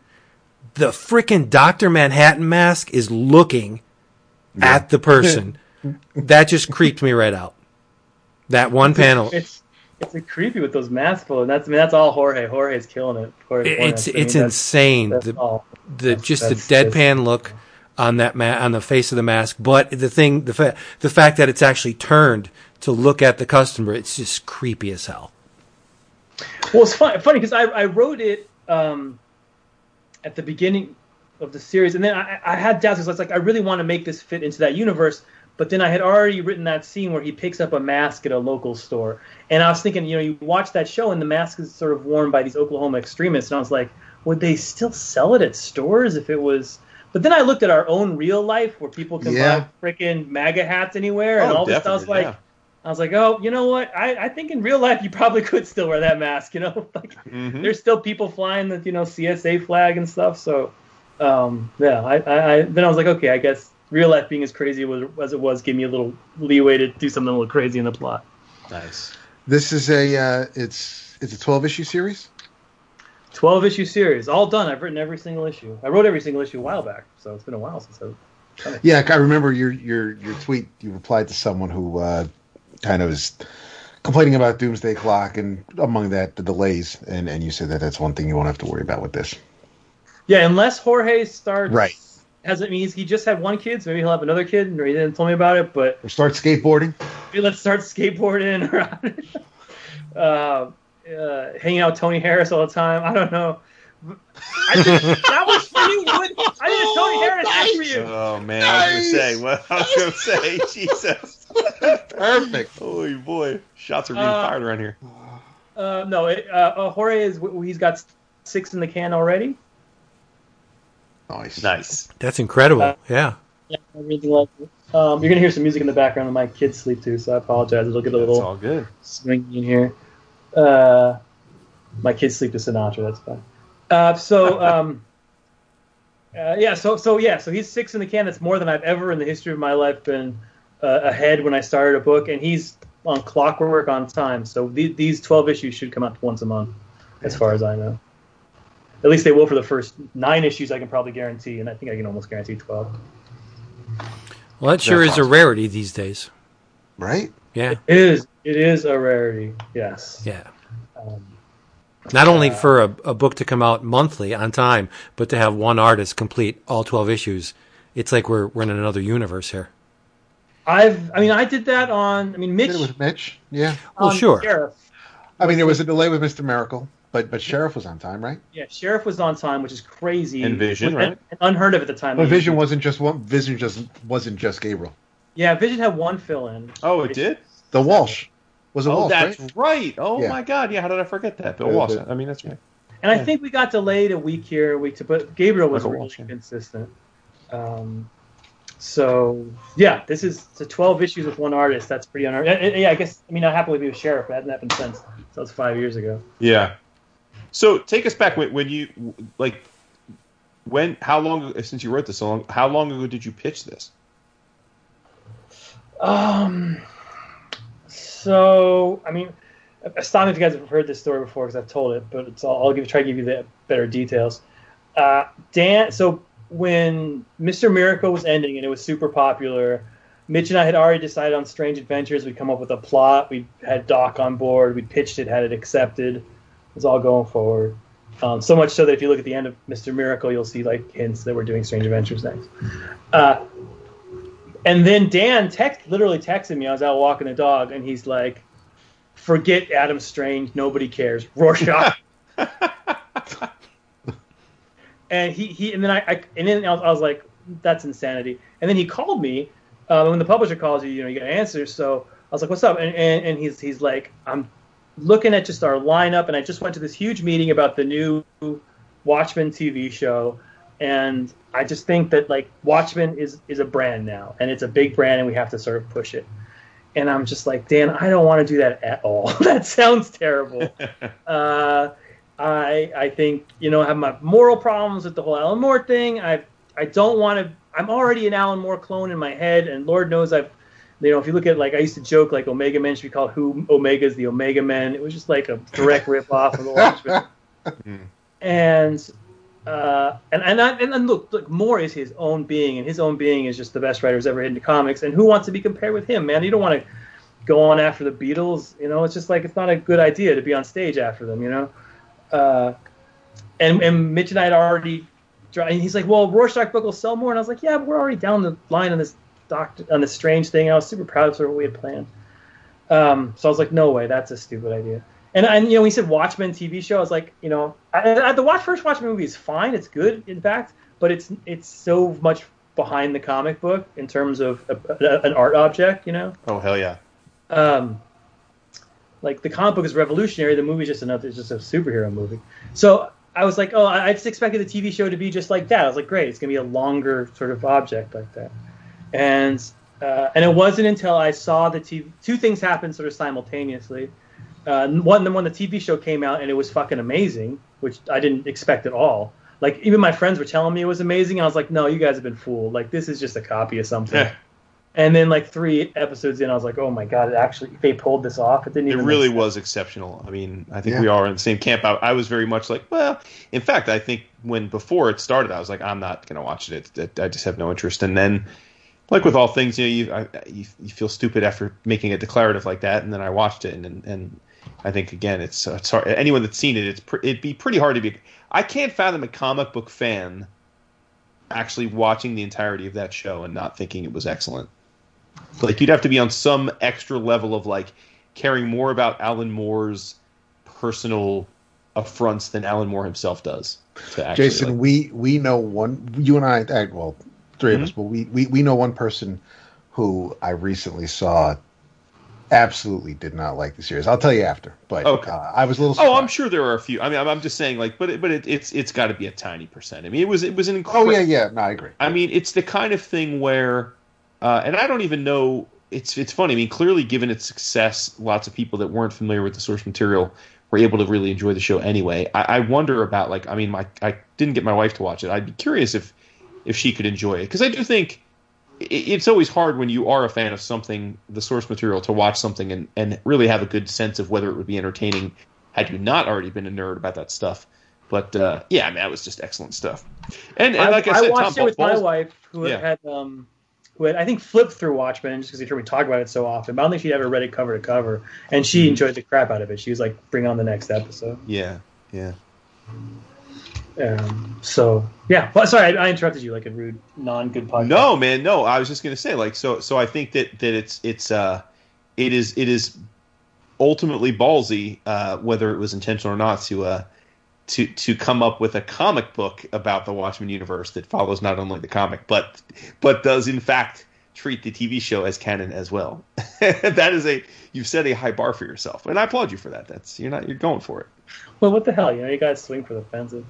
the freaking Dr. Manhattan mask is looking at the person. That just creeped me right out. That one panel. It's a creepy with those masks, and that's all Jorge. Jorge's killing it. It's insane. That's the deadpan look on that on the face of the mask, but the thing, the fact that it's actually turned to look at the customer, it's just creepy as hell. Well, it's funny because I wrote it at the beginning of the series, and then I had doubts because I was like, I really want to make this fit into that universe. But then I had already written that scene where he picks up a mask at a local store. And I was thinking, you know, you watch that show and the mask is sort of worn by these Oklahoma extremists. And I was like, would they still sell it at stores if it was... But then I looked at our own real life where people can buy freaking MAGA hats anywhere. And all this stuff. I was like, oh, you know what? I think in real life you probably could still wear that mask, you know? Like, mm-hmm. There's still people flying the, you know, CSA flag and stuff. So, then I was like, okay, I guess... real life being as crazy as it was gave me a little leeway to do something a little crazy in the plot. Nice. This is a it's a 12-issue series? 12-issue series. All done. I've written every single issue. I wrote every single issue a while back, so it's been a while since I've done it. Yeah, I remember your tweet. You replied to someone who kind of was complaining about Doomsday Clock and among that the delays, and you said that that's one thing you won't have to worry about with this. Yeah, unless Jorge starts... Right. Hasn't mean he just had one kid, so maybe he'll have another kid, or he didn't tell me about it. But or start skateboarding. Let's start skateboarding or hanging out with Tony Harris all the time. I don't know. I think that was for you. I need a Tony Harris nice. For you. Oh man, nice. I was gonna say, Jesus, perfect. Holy boy, shots are being fired around here. Jorge he's got 6 in the can already. Nice. That's incredible. Yeah, I really like it. You're gonna hear some music in the background, and my kids sleep too, so I apologize. It'll get a little all good. Swingy in here. My kids sleep to Sinatra. That's fine. So he's 6 in the can. That's more than I've ever in the history of my life been ahead when I started a book, and he's on clockwork on time. So these 12 issues should come out once a month, as far as I know. At least they will for the first 9 issues, I can probably guarantee, and I think I can almost guarantee 12. Well, that sure is a rarity these days. Right? Yeah. It is a rarity, yes. Yeah. Not only for a book to come out monthly on time, but to have one artist complete all 12 issues, it's like we're in another universe here. I did that on, Mitch. Did it with Mitch, yeah. Well, sure. Sheriff. There was a delay with Mr. Miracle. But Sheriff was on time, right? Yeah, Sheriff was on time, which is crazy. And Vision, right? Unheard of at the time. But Vision wasn't just one. Vision just wasn't just Gabriel. Yeah, Vision had one fill-in. Oh, it did? The Walsh was a Walsh, that's right? Oh, yeah. My God. Yeah, how did I forget that? The Walsh. That's right. And I think we got delayed a week here, but Gabriel was really consistent. This is 12 issues with one artist. That's pretty unheard of. Yeah, I guess. I happily be with Sheriff. It hasn't happened since. So that was 5 years ago. Yeah. So take us back how long since you wrote this song? How long ago did you pitch this? I stopped if you guys have heard this story before because I've told it, but I'll try to give you the better details. Dan, so when Mr. Miracle was ending and it was super popular, Mitch and I had already decided on Strange Adventures. We'd come up with a plot. We had Doc on board. We pitched it, had it accepted. It's all going forward. So much so that if you look at the end of Mr. Miracle, you'll see like hints that we're doing Strange Adventures next. And then Dan literally texted me. I was out walking the dog, and he's like, forget Adam Strange. Nobody cares. Rorschach. And then I was like, that's insanity. And then he called me. When the publisher calls you, you got to answer. So I was like, what's up? And he's like, I'm looking at just our lineup, and I just went to this huge meeting about the new Watchmen TV show, and I just think that like Watchmen is a brand now, and it's a big brand, and we have to sort of push it. And I'm just like, Dan, I don't want to do that at all. That sounds terrible. I think, I have my moral problems with the whole Alan Moore thing. I don't want to. I'm already an Alan Moore clone in my head, and Lord knows I've. If you look at, I used to joke, Omega Men should be called Who Omega's the Omega Men. It was just, a direct rip-off of the Watchmen. And Moore is his own being, and his own being is just the best writer who's ever written comics, and who wants to be compared with him, man? You don't want to go on after the Beatles, It's just, it's not a good idea to be on stage after them, And Mitch and I had already And he's like, well, Rorschach book will sell more. And I was like, yeah, but we're already down the line on this doctor, on this Strange thing. And I was super proud of what we had planned. So I was like, no way, that's a stupid idea. And you know, we said Watchmen TV show. I was like, you know, the first Watchmen movie is fine. It's good, in fact, but it's so much behind the comic book in terms of an art object, you know? Oh, hell yeah. Like, the comic book is revolutionary. The movie's just another, it's just a superhero movie. So I was like, oh, I just expected the TV show to be just like that. I was like, great, it's going to be a longer sort of object like that. And it wasn't until I saw the TV, two things happened sort of simultaneously. One, when the TV show came out and it was fucking amazing, which I didn't expect at all. Like, even my friends were telling me it was amazing. I was like, no, you guys have been fooled. Like, this is just a copy of something. Yeah. And then, like, 3 episodes in, I was like, oh, my God, it actually, they pulled this off. It didn't even really was exceptional. I mean, I think we are in the same camp. I was very much like, well, in fact, I think before it started, I was like, I'm not going to watch it. I just have no interest. And then, like with all things, you know, you feel stupid after making it declarative like that. And then I watched it, and I think, again, it's hard. Anyone that's seen it, it'd be pretty hard to be – I can't fathom a comic book fan actually watching the entirety of that show and not thinking it was excellent. Like, you'd have to be on some extra level of, like, caring more about Alan Moore's personal affronts than Alan Moore himself does. Jason, like, we know one – you and I – well, three of us, but we know one person who I recently saw absolutely did not like the series. I'll tell you after. But okay. I was a little surprised. Oh, I'm sure there are a few. I mean, I'm just saying, like, but it's got to be a tiny percent. I mean, it was an incredible – Oh, yeah. No, I agree. I mean, it's the kind of thing where – and I don't even know. It's funny. I mean, clearly, given its success, lots of people that weren't familiar with the source material were able to really enjoy the show anyway. I wonder about, like, I mean, I didn't get my wife to watch it. I'd be curious if she could enjoy it, because I do think it's always hard when you are a fan of something, the source material, to watch something and really have a good sense of whether it would be entertaining had you not already been a nerd about that stuff. But yeah, I mean, that was just excellent stuff. And like I said, I watched Tom it with my wife, who had. Who had, I think, flipped through Watchmen just because he'd heard me talk about it so often. But I don't think she'd ever read it cover to cover. And she enjoyed the crap out of it. She was like, bring on the next episode. Yeah. Well, sorry, I interrupted you like a rude, non-good podcast. No, man, no. I was just going to say, like, so I think that it is ultimately ballsy, whether it was intentional or not, to come up with a comic book about the Watchmen universe that follows not only the comic, but does in fact treat the TV show as canon as well. That is you've set a high bar for yourself, and I applaud you for that. You're going for it. Well, what the hell, you know, you guys swing for the fences.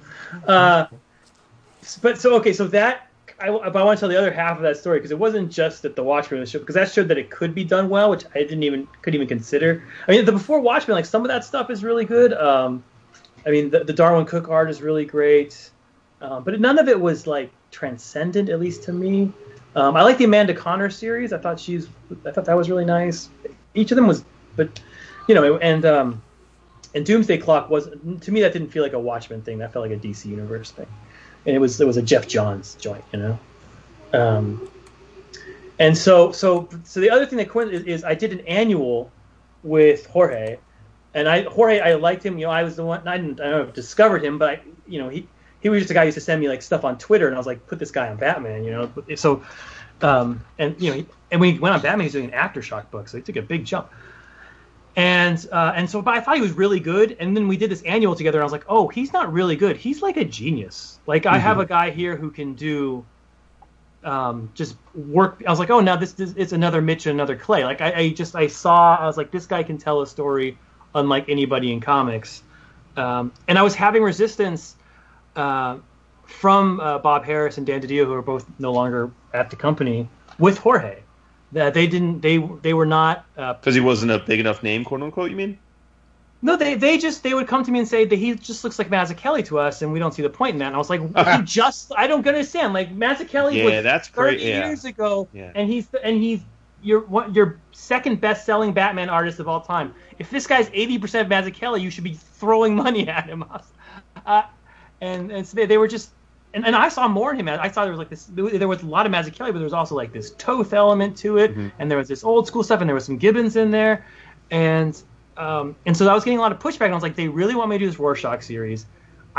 I want to tell the other half of that story, because it wasn't just that the Watchmen was show, because that showed that it could be done well, which I couldn't even consider. I mean, the before Watchmen, like, some of that stuff is really good. I mean, the Darwin Cook art is really great, but none of it was, like, transcendent, at least to me. I like the Amanda Connor series. I thought that was really nice. Each of them was, but, you know, and Doomsday Clock was, to me, that didn't feel like a Watchmen thing. That felt like a DC Universe thing, and it was a Jeff Johns joint, you know. And so the other thing that coincided is I did an annual with Jorge. And Jorge, I liked him. You know, I was the one. I don't know if I discovered him, but he was just a guy who used to send me, like, stuff on Twitter, and I was like, put this guy on Batman, you know. So, and you know, and when he went on Batman, he was doing an Aftershock book, so he took a big jump. And so, but I thought he was really good. And then we did this annual together, and I was like, oh, he's not really good. He's like a genius. Like, I have a guy here who can do just work. I was like, oh, now this it's another Mitch and another Clay. Like, I was like, this guy can tell a story unlike anybody in comics. And I was having resistance from Bob Harris and Dan DiDio, who are both no longer at the company, with Jorge. That they were not... Because he wasn't a big enough name, quote unquote, you mean? No, they would come to me and say that he just looks like Mazzucchelli to us, and we don't see the point in that. And I was like, I don't understand. Like, Mazzucchelli was that's 30 great. Years ago, and he's your second best-selling Batman artist of all time. If this guy's 80% Mazzucchelli, you should be throwing money at him. And so they were just, and I saw more in him. I saw there was a lot of Mazzucchelli, but there was also, like, this Toth element to it, and there was this old school stuff, and there was some Gibbons in there, and so I was getting a lot of pushback. And I was like, they really want me to do this Rorschach series.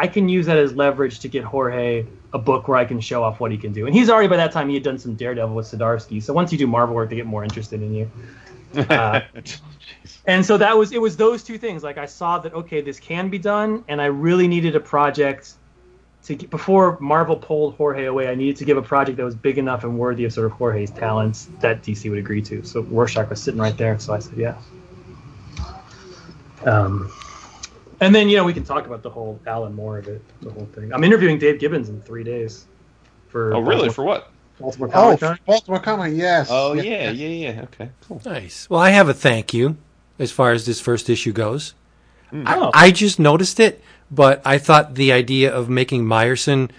I can use that as leverage to get Jorge a book where I can show off what he can do. And he's already, by that time, he had done some Daredevil with Sadarsky. So once you do Marvel work, they get more interested in you. And so that was, it was those two things. Like I saw that, okay, this can be done. And I really needed a project to get, before Marvel pulled Jorge away, I needed to give a project that was big enough and worthy of sort of Jorge's talents that DC would agree to. So Rorschach was sitting right there. So I said, yeah. And then, you know, we can talk about the whole Alan Moore of it, the whole thing. I'm interviewing Dave Gibbons in 3 days. For oh, really? For what? Baltimore Comic Con. Baltimore Comic, yes. Oh, yeah. Okay, cool. Nice. Well, I have a thank you as far as this first issue goes. Mm. I just noticed it, but I thought the idea of making Meyerson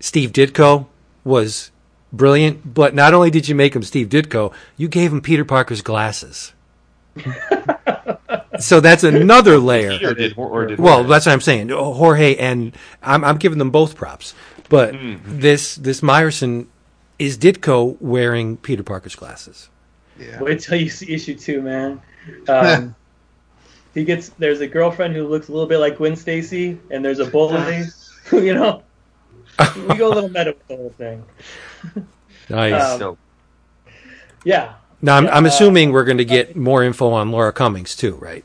Steve Ditko was brilliant. But not only did you make him Steve Ditko, you gave him Peter Parker's glasses. So that's another layer. Well, that's what I'm saying. Jorge and I'm giving them both props. But this Meyerson is Ditko wearing Peter Parker's glasses. Yeah. Wait till you see issue 2, man. There's a girlfriend who looks a little bit like Gwen Stacy, and there's a bully. You know, we go a little meta with the whole thing. Nice. Yeah. Now, I'm assuming we're going to get more info on Laura Cummings, too, right?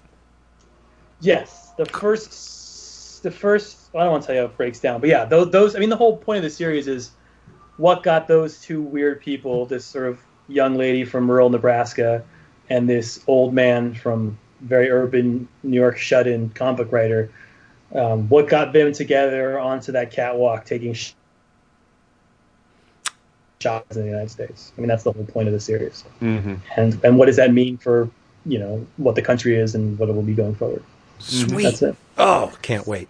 Yes. The first, I don't want to tell you how it breaks down, but yeah, those. I mean, the whole point of the series is what got those two weird people, this sort of young lady from rural Nebraska and this old man from very urban New York shut-in comic book writer, what got them together onto that catwalk taking shots in the United States. I mean, that's the whole point of the series. Mm-hmm. And what does that mean for, you know, what the country is and what it will be going forward? Sweet. That's it. Oh, can't wait.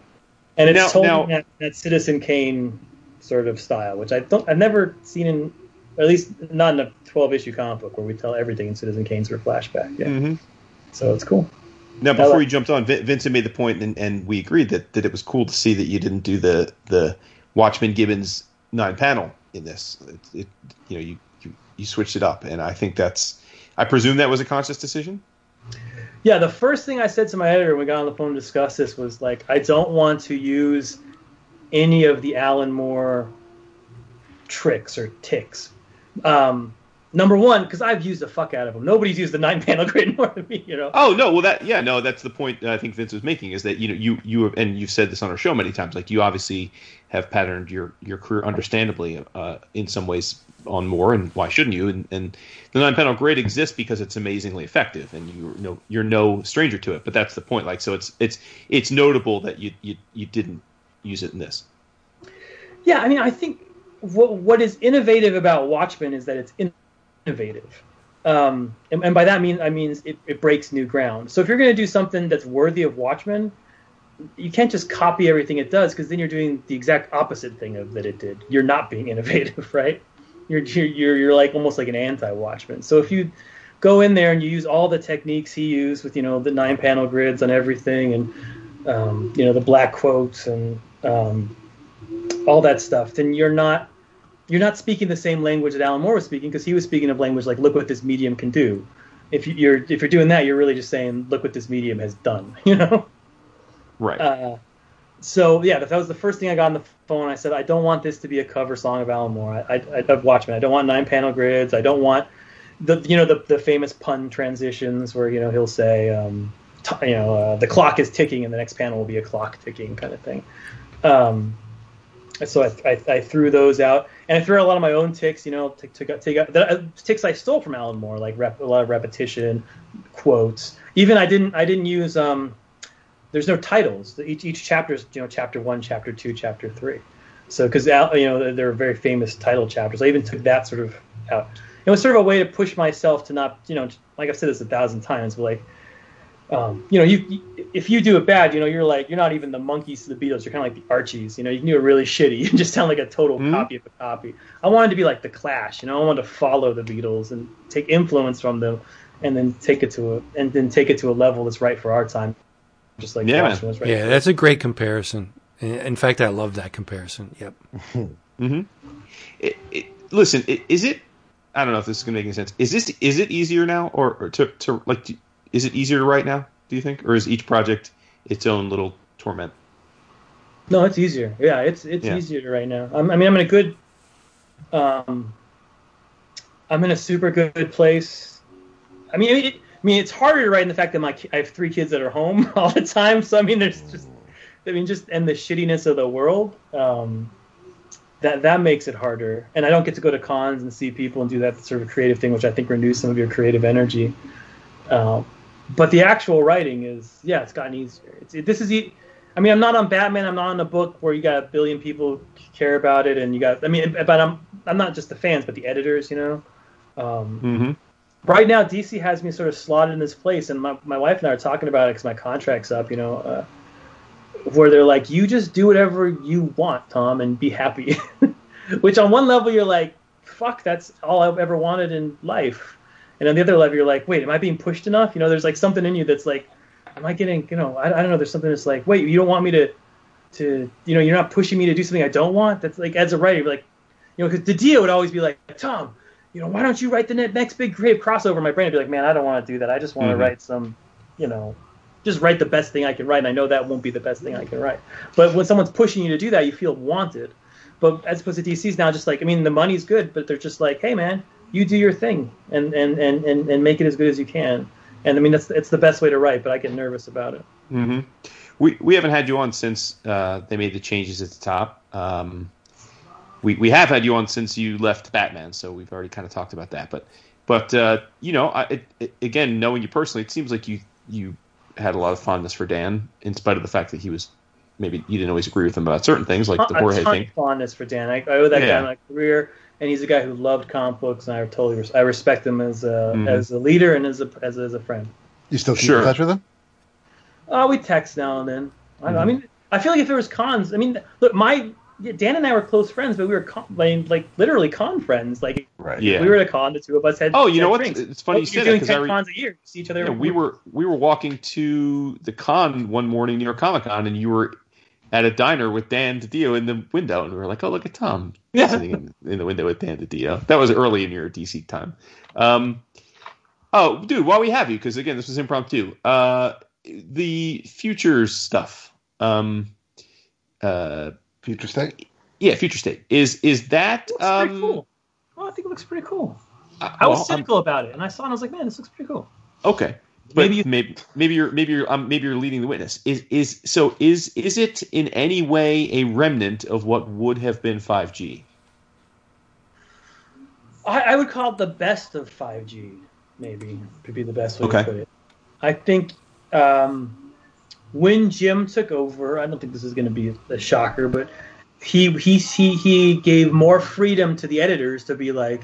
And it's totally that Citizen Kane sort of style, which I've never seen in, at least not in a 12-issue comic book where we tell everything in Citizen Kane's sort of flashback. Yeah. Mm-hmm. So it's cool. Now, before you jumped on, Vincent made the point, and we agreed that it was cool to see that you didn't do the Watchmen Gibbons 9-panel. In this, you switched it up, and I think I presume that was a conscious decision. Yeah, the first thing I said to my editor when we got on the phone to discuss this was like, I don't want to use any of the Alan Moore tricks or ticks. Number one, because I've used the fuck out of them. Nobody's used the 9-panel grid more than me, you know. Oh no, well that's the point that I think Vince was making, is that you you've said this on our show many times. Like, you obviously have patterned your career, understandably, in some ways on Moore, and why shouldn't you? And the 9-panel grid exists because it's amazingly effective, and you're no stranger to it. But that's the point. Like, so it's notable that you didn't use it in this. Yeah, I mean, I think what is innovative about Watchmen is that it's innovative. And by that means it breaks new ground. So if you're going to do something that's worthy of Watchmen, you can't just copy everything it does, because then you're doing the exact opposite thing that it did. You're not being innovative, right? You're like almost like an anti-Watchman. So if you go in there and you use all the techniques he used with, you know, the 9-panel grids on everything, and you know, the black quotes and all that stuff, then you're not speaking the same language that Alan Moore was speaking, because he was speaking of language like, look what this medium can do. If you're doing that, you're really just saying, look what this medium has done, you know? Right. So, yeah, that was the first thing I got on the phone. I said, I don't want this to be a cover song of Alan Moore. I've watched it. I don't want 9-panel grids. I don't want the famous pun transitions where, you know, he'll say, the clock is ticking and the next panel will be a clock ticking kind of thing. So I threw those out, and I threw out a lot of my own ticks, you know, ticks I stole from Alan Moore, like a lot of repetition, quotes. Even I didn't use. There's no titles. Each chapter is, you know, chapter 1, chapter 2, chapter 3. So because, you know, they're very famous title chapters. I even took that sort of out. It was sort of a way to push myself to not, you know, like I've said this 1,000 times, but like. You know, if you do it bad, you know, you're like, you're not even the monkeys to the Beatles. You're kind of like the Archies. You know, you can do it really shitty. You just sound like a total copy of a copy. I wanted to be like the Clash. You know, I wanted to follow the Beatles and take influence from them, and then take it to a level that's right for our time. Just like that's a great comparison. In fact, I love that comparison. Yep. Mm-hmm. Listen, is it? I don't know if this is going to make any sense. Is it easier now, or to like? Is it easier to write now, do you think? Or is each project its own little torment? No, it's easier. Yeah, it's easier right now. I'm in a good, I'm in a super good place. It's harder to write in the fact that I have 3 kids that are home all the time. So there's just and the shittiness of the world, that makes it harder. And I don't get to go to cons and see people and do that sort of creative thing, which I think renews some of your creative energy. But the actual writing is, it's gotten easier. I'm not on Batman. I'm not on a book where you got a billion people care about it, and you got. But I'm not just the fans, but the editors. Right now, DC has me sort of slotted in this place, and my wife and I are talking about it because my contract's up. Where they're like, you just do whatever you want, Tom, and be happy. Which on one level you're like, fuck, that's all I've ever wanted in life, and on the other level you're like, wait, am I being pushed enough? There's like something in you that's like. Am I getting, I don't know, there's something that's like, wait, you don't want me to you're not pushing me to do something I don't want? That's like, as a writer, you're like, because DiDio would always be like, Tom, why don't you write the next big creative crossover? My brain would be like, man, I don't want to do that. I just want to write some, just write the best thing I can write. And I know that won't be the best thing I can write. But when someone's pushing you to do that, you feel wanted. But as opposed to DC's now, just like, the money's good, but they're just like, hey, man, you do your thing and make it as good as you can. And it's the best way to write, but I get nervous about it. Mm-hmm. We haven't had you on since they made the changes at the top. We have had you on since you left Batman, so we've already kind of talked about that. But again, knowing you personally, it seems like you had a lot of fondness for Dan, in spite of the fact that he was maybe you didn't always agree with him about certain things, like the Jorge thing. Fondness for Dan. I owe that guy my career. And he's a guy who loved comic books, and I totally I respect him as a leader and as a friend. You still keep in touch with him? We text now and then. I feel like if there was cons, look, Dan and I were close friends, but we were literally con friends. Like, right. Yeah. We were at a con, the two of us had. Oh, you know what? Drinks. It's funny you say that because you're doing 10 cons a year. You see each other. Yeah, we were walking to the con one morning near Comic Con, and you were at a diner with Dan DiDio in the window, and we were like, oh, look at Tom. Sitting in the window with Dan DiDio. That was early in your DC time. Dude, while we have you, because again, this was impromptu. The futures stuff. Future State? Yeah, Future State. Is that... It looks pretty cool. Well, I think it looks pretty cool. I was cynical about it, and I saw it, and I was like, man, this looks pretty cool. Okay. But maybe you're leading the witness. Is it in any way a remnant of what would have been 5G? I would call it the best of 5G. Maybe could be the best way to put it. I think when Jim took over, I don't think this is going to be a shocker, but he gave more freedom to the editors to be like.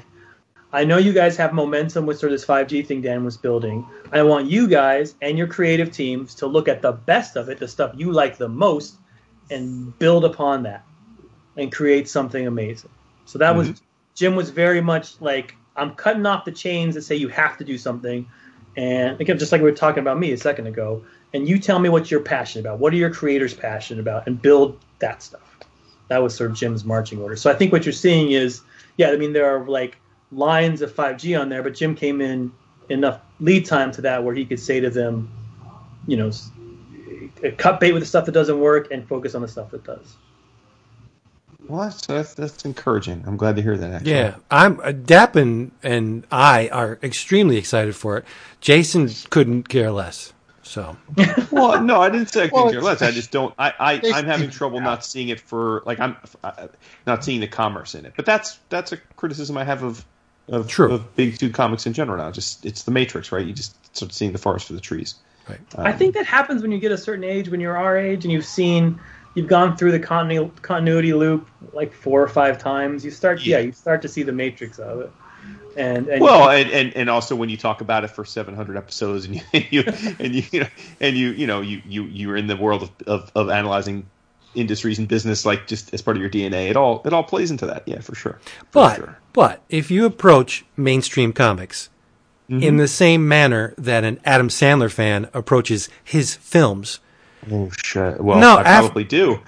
I know you guys have momentum with sort of this 5G thing Dan was building. I want you guys and your creative teams to look at the best of it, the stuff you like the most, and build upon that and create something amazing. So that was – Jim was very much like, I'm cutting off the chains that say you have to do something. And again, just like we were talking about me a second ago, and you tell me what you're passionate about. What are your creators passionate about? And build that stuff. That was sort of Jim's marching order. So I think what you're seeing is, there are like – lines of 5G on there, but Jim came in enough lead time to that where he could say to them, cut bait with the stuff that doesn't work and focus on the stuff that does. Well, that's encouraging. I'm glad to hear that. Actually. Yeah, Dap and I are extremely excited for it. Jason couldn't care less. So. Well, no, I didn't say I couldn't care less. I just don't. I'm having trouble not seeing it for like I'm not seeing the commerce in it. But that's a criticism I have of big two comics in general now. Just it's the Matrix, right? You just start seeing the forest for the trees. Right. I think that happens when you get a certain age, when you're our age, and you've gone through the continuity loop like 4 or 5 times. You start, you start to see the Matrix of it. And also when you talk about it for 700 episodes and you're in the world of analyzing industries and business like just as part of your DNA, it all plays into that, yeah, for sure. But if you approach mainstream comics in the same manner that an Adam Sandler fan approaches his films. Oh shit! Well, no, I probably do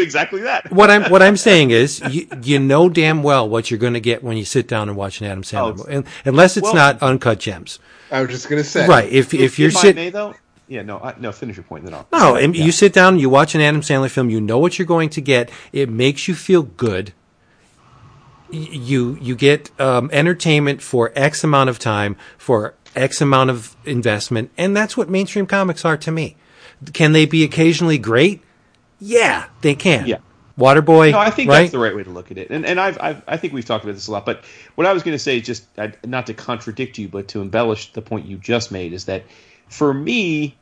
exactly that. What I'm saying is, you know damn well what you're going to get when you sit down and watch an Adam Sandler movie, unless it's not Uncut Gems. I was just going to say, right? If you're sitting, Yeah, no, no. Finish your point, then I'll. No, and you sit down, you watch an Adam Sandler film, you know what you're going to get. It makes you feel good. You get entertainment for X amount of time, for X amount of investment, and that's what mainstream comics are to me. Can they be occasionally great? Yeah, they can. Yeah. Waterboy. No, I think that's the right way to look at it, and I think we've talked about this a lot. But what I was going to say, just not to contradict you, but to embellish the point you just made, is that for me,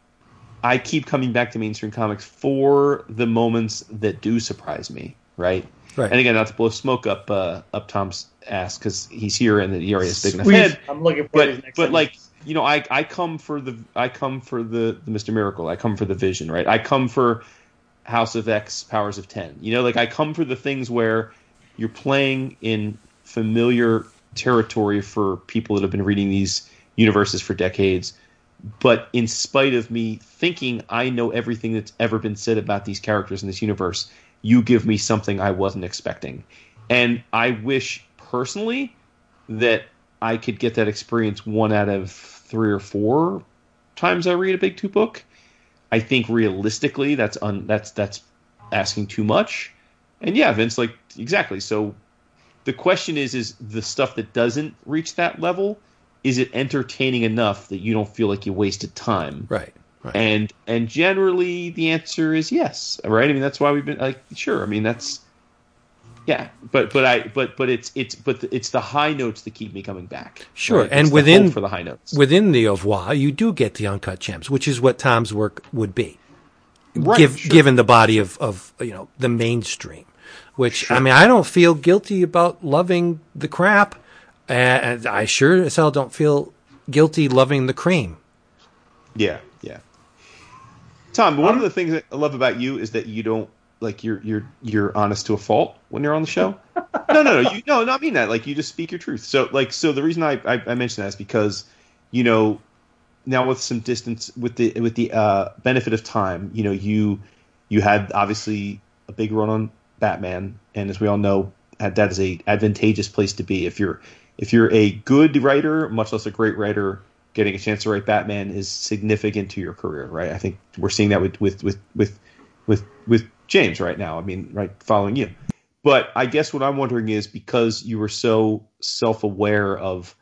I keep coming back to mainstream comics for the moments that do surprise me, right? Right. And again, not to blow smoke up Tom's ass because he's here and he already has big enough head. I'm looking for his next. But like. You know, I come for the Mr. Miracle. I come for the Vision, right? I come for House of X, Powers of 10. You know, like I come for the things where you're playing in familiar territory for people that have been reading these universes for decades. But in spite of me thinking I know everything that's ever been said about these characters in this universe, you give me something I wasn't expecting. And I wish personally that I could get that experience 1 out of 3 or 4 times I read a big 2 book. I think realistically that's asking too much. And yeah, Vince, like exactly. So the question is the stuff that doesn't reach that level, is it entertaining enough that you don't feel like you wasted time? Right. Right. And generally the answer is yes. Right. I mean, that's why we've been like, sure. I mean, that's. Yeah, but it's the high notes that keep me coming back. Sure, right? And for the high notes within the au revoir, you do get the uncut gems, which is what Tom's work would be, right, given the body of you know the mainstream. Which sure. I mean, I don't feel guilty about loving the crap, and I sure as hell don't feel guilty loving the cream. Yeah, yeah. Tom, one of the things that I love about you is that you don't. Like you're honest to a fault when you're on the show. No. No, I mean that. Like you just speak your truth. So like the reason I mentioned that is because, you know, now with some distance, with the benefit of time, you know, you had obviously a big run on Batman, and as we all know, that is a advantageous place to be if you're a good writer, much less a great writer. Getting a chance to write Batman is significant to your career, right? I think we're seeing that with James right now, I mean, right, following you. But I guess what I'm wondering is because you were so self-aware of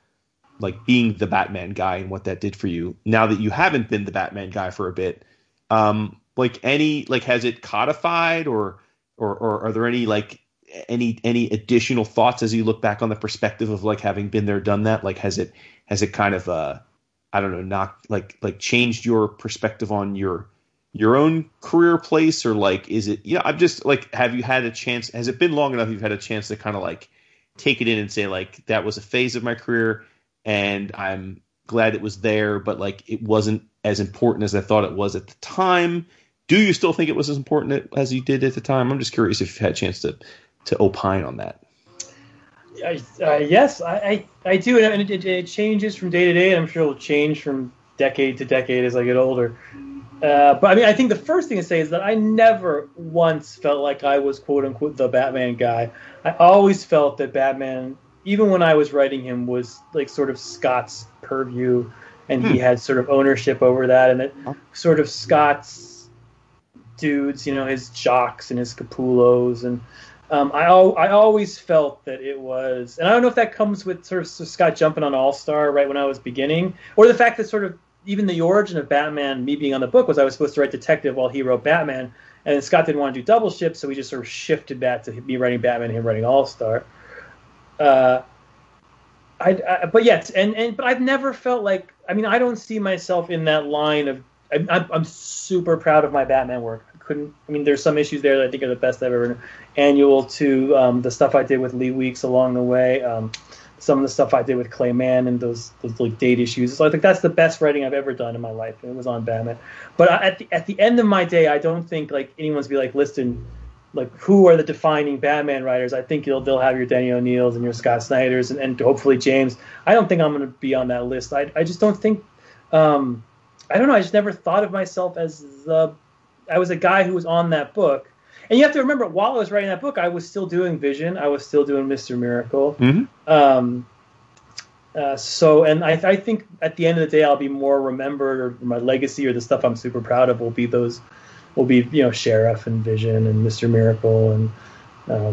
like being the Batman guy and what that did for you, now that you haven't been the Batman guy for a bit, has it codified or are there any like any additional thoughts as you look back on the perspective of like having been there, done that? Like has it kind of I don't know, knocked like changed your perspective on your own career place, or like, is it, you know, I'm just like, have you had a chance? Has it been long enough? You've had a chance to kind of like take it in and say like, that was a phase of my career and I'm glad it was there, but like, it wasn't as important as I thought it was at the time. Do you still think it was as important as you did at the time? I'm just curious if you've had a chance to opine on that. Yes, I do. And it changes from day to day. And I'm sure it'll change from decade to decade as I get older. But I mean, I think the first thing to say is that I never once felt like I was "quote unquote" the Batman guy. I always felt that Batman, even when I was writing him, was like sort of Scott's purview, and he had sort of ownership over that, and that sort of Scott's dudes, you know, his jocks and his Capullos, and I always felt that it was, and I don't know if that comes with sort of Scott jumping on All-Star right when I was beginning, or the fact that sort of. Even the origin of Batman, me being on the book, was I was supposed to write Detective while he wrote Batman, and then Scott didn't want to do double shifts, so we just sort of shifted that to me writing Batman and him writing All-Star. But I've never felt like, I mean, I don't see myself in that line of, I'm super proud of my Batman work. There's some issues there that I think are the best I've ever done. Annual to the stuff I did with Lee Weeks along the way, some of the stuff I did with Clay Mann and those like date issues. So I think that's the best writing I've ever done in my life. And it was on Batman. But at the end of my day, I don't think like anyone's be like, listen, like who are the defining Batman writers? I think they'll have your Denny O'Neills and your Scott Snyders and hopefully James. I don't think I'm going to be on that list. I just don't think, I don't know. I just never thought of myself as I was a guy who was on that book. And you have to remember, while I was writing that book, I was still doing Vision. I was still doing Mr. Miracle. Mm-hmm. And I think at the end of the day, I'll be more remembered, or my legacy, or the stuff I'm super proud of will be, you know, Sheriff and Vision and Mr. Miracle and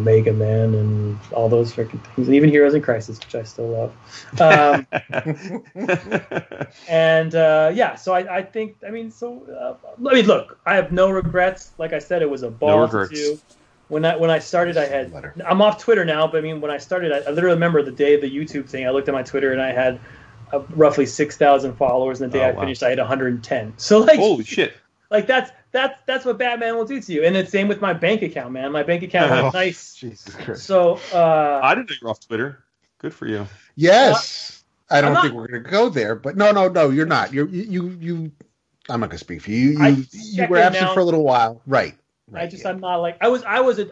Mega Man and all those freaking things, and even Heroes in Crisis, which I still love. So I mean, look, I have no regrets. Like I said, it was a ball to. When I started, I had – I'm off Twitter now, but I mean when I started, I literally remember the day of the YouTube thing. I looked at my Twitter and I had roughly 6,000 followers, and the day I finished, I had 110. So like – holy shit. Like that's what Batman will do to you. And it's same with my bank account, man. My bank account is nice. Jesus Christ. So I didn't think you're off Twitter. Good for you. Yes. I don't think we're going to go there, but no, you're not. You I'm not going to speak for you. You were absent for a little while. Right. Right, I just, yeah. I'm not like, I was a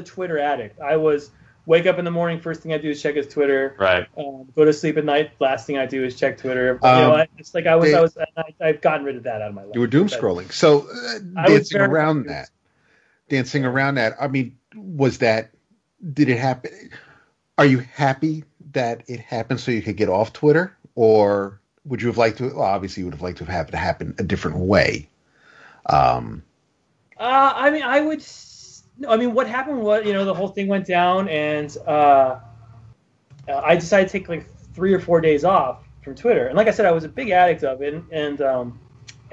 Twitter addict. I was wake up in the morning, first thing I do is check his Twitter. Right. Go to sleep at night, last thing I do is check Twitter. I've gotten rid of that out of my life. You were doom scrolling. So dancing around that, I mean, did it happen? Are you happy that it happened so you could get off Twitter, or would you have liked to, obviously you would have liked to have it happen a different way? What happened was, the whole thing went down, and I decided to take like 3 or 4 days off from Twitter. And like I said, I was a big addict of it. And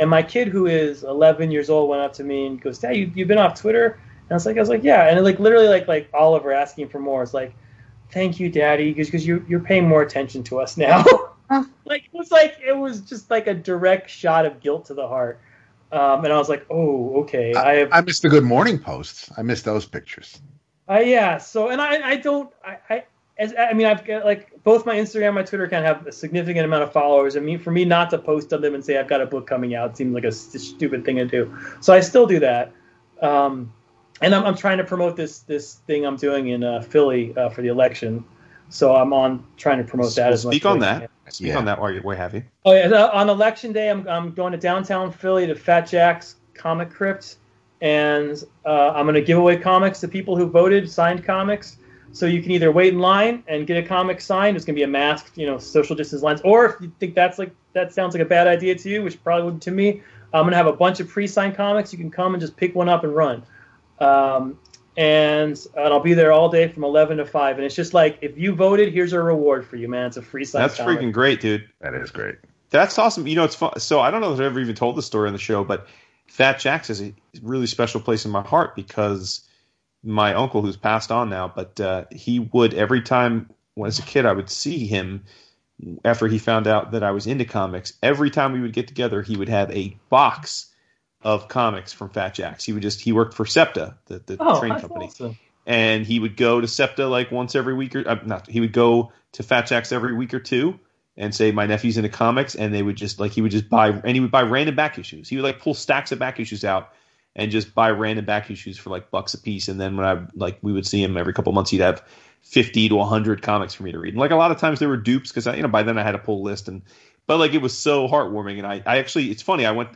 my kid, who is 11 years old, went up to me and goes, "Dad, you've been off Twitter?" And I was like, "Yeah." And literally Oliver asking for more. It's like, "Thank you, Daddy, because you're paying more attention to us now." it was just like a direct shot of guilt to the heart. And I was like, "Oh, okay." I missed the good morning posts. I missed those pictures. Yeah. So, and I've got like both my Instagram, my Twitter account have a significant amount of followers. I mean, for me not to post on them and say I've got a book coming out seems like a stupid thing to do. So I still do that. And I'm trying to promote this thing I'm doing in Philly for the election. So I'm trying to promote that as much. Speak on that. Speak on that while you're way happy. Oh yeah, on election day, I'm going to downtown Philly to Fat Jack's Comic Crypt, and I'm going to give away comics to people who voted, signed comics. So you can either wait in line and get a comic signed. It's going to be a masked, social distance lines. Or if you think that sounds like a bad idea to you, which probably wouldn't to me, I'm going to have a bunch of pre-signed comics. You can come and just pick one up and run. And I'll be there all day from 11 to 5. And it's just like, if you voted, here's a reward for you, man. It's a free site. That's comic. Freaking great, dude. That is great. That's awesome. It's fun. So I don't know if I've ever even told the story on the show, but Fat Jack's is a really special place in my heart because my uncle, who's passed on now, but he would, every time when as a kid, I would see him after he found out that I was into comics. Every time we would get together, he would have a box of comics from Fat Jack's. He worked for SEPTA, the train company. Awesome. And he would go to SEPTA like once every week he would go to Fat Jack's every week or two and say, "My nephew's into comics," and they would just like, he would buy random back issues. He would like pull stacks of back issues out and just buy random back issues for like $bucks a piece. And then when we would see him every couple of months, he'd have 50 to 100 comics for me to read. And like a lot of times there were dupes because by then I had a pull list But like it was so heartwarming, and I actually, it's funny. I went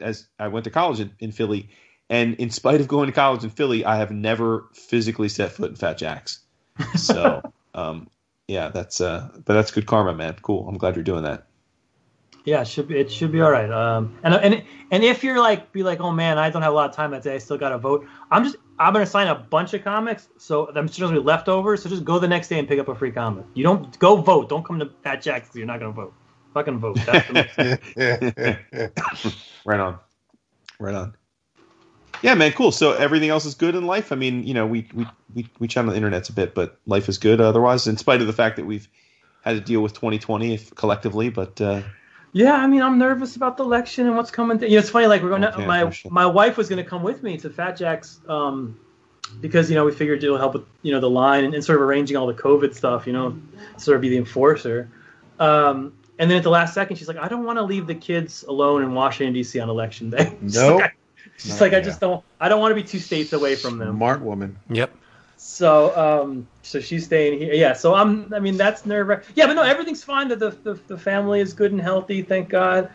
to college in Philly, and in spite of going to college in Philly, I have never physically set foot in Fat Jack's. So but that's good karma, man. Cool. I'm glad you're doing that. Yeah, it should be all right. And if you're like "Oh man, I don't have a lot of time that day. I still got to vote. I'm gonna sign a bunch of comics, so I'm just gonna be leftovers. So just go the next day and pick up a free comic. You don't go vote. Don't come to Fat Jack's because you're not gonna vote." Fucking vote. That's the most. Right on. Yeah, man, cool. So everything else is good in life? I mean, we chat on the internet a bit, but life is good otherwise, in spite of the fact that we've had to deal with 2020 collectively. But yeah, I mean, I'm nervous about the election and what's coming. It's funny. Like we're going to, my wife was going to come with me to Fat Jack's because we figured it'll help with the line and sort of arranging all the COVID stuff. Sort of be the enforcer. And then at the last second, she's like, "I don't want to leave the kids alone in Washington, D.C. on election day." No. I don't want to be 2 states away from them. Smart woman. Yep. So she's staying here. Yeah. So that's nerve-wracking. Yeah, but no, everything's fine. The family is good and healthy, thank God.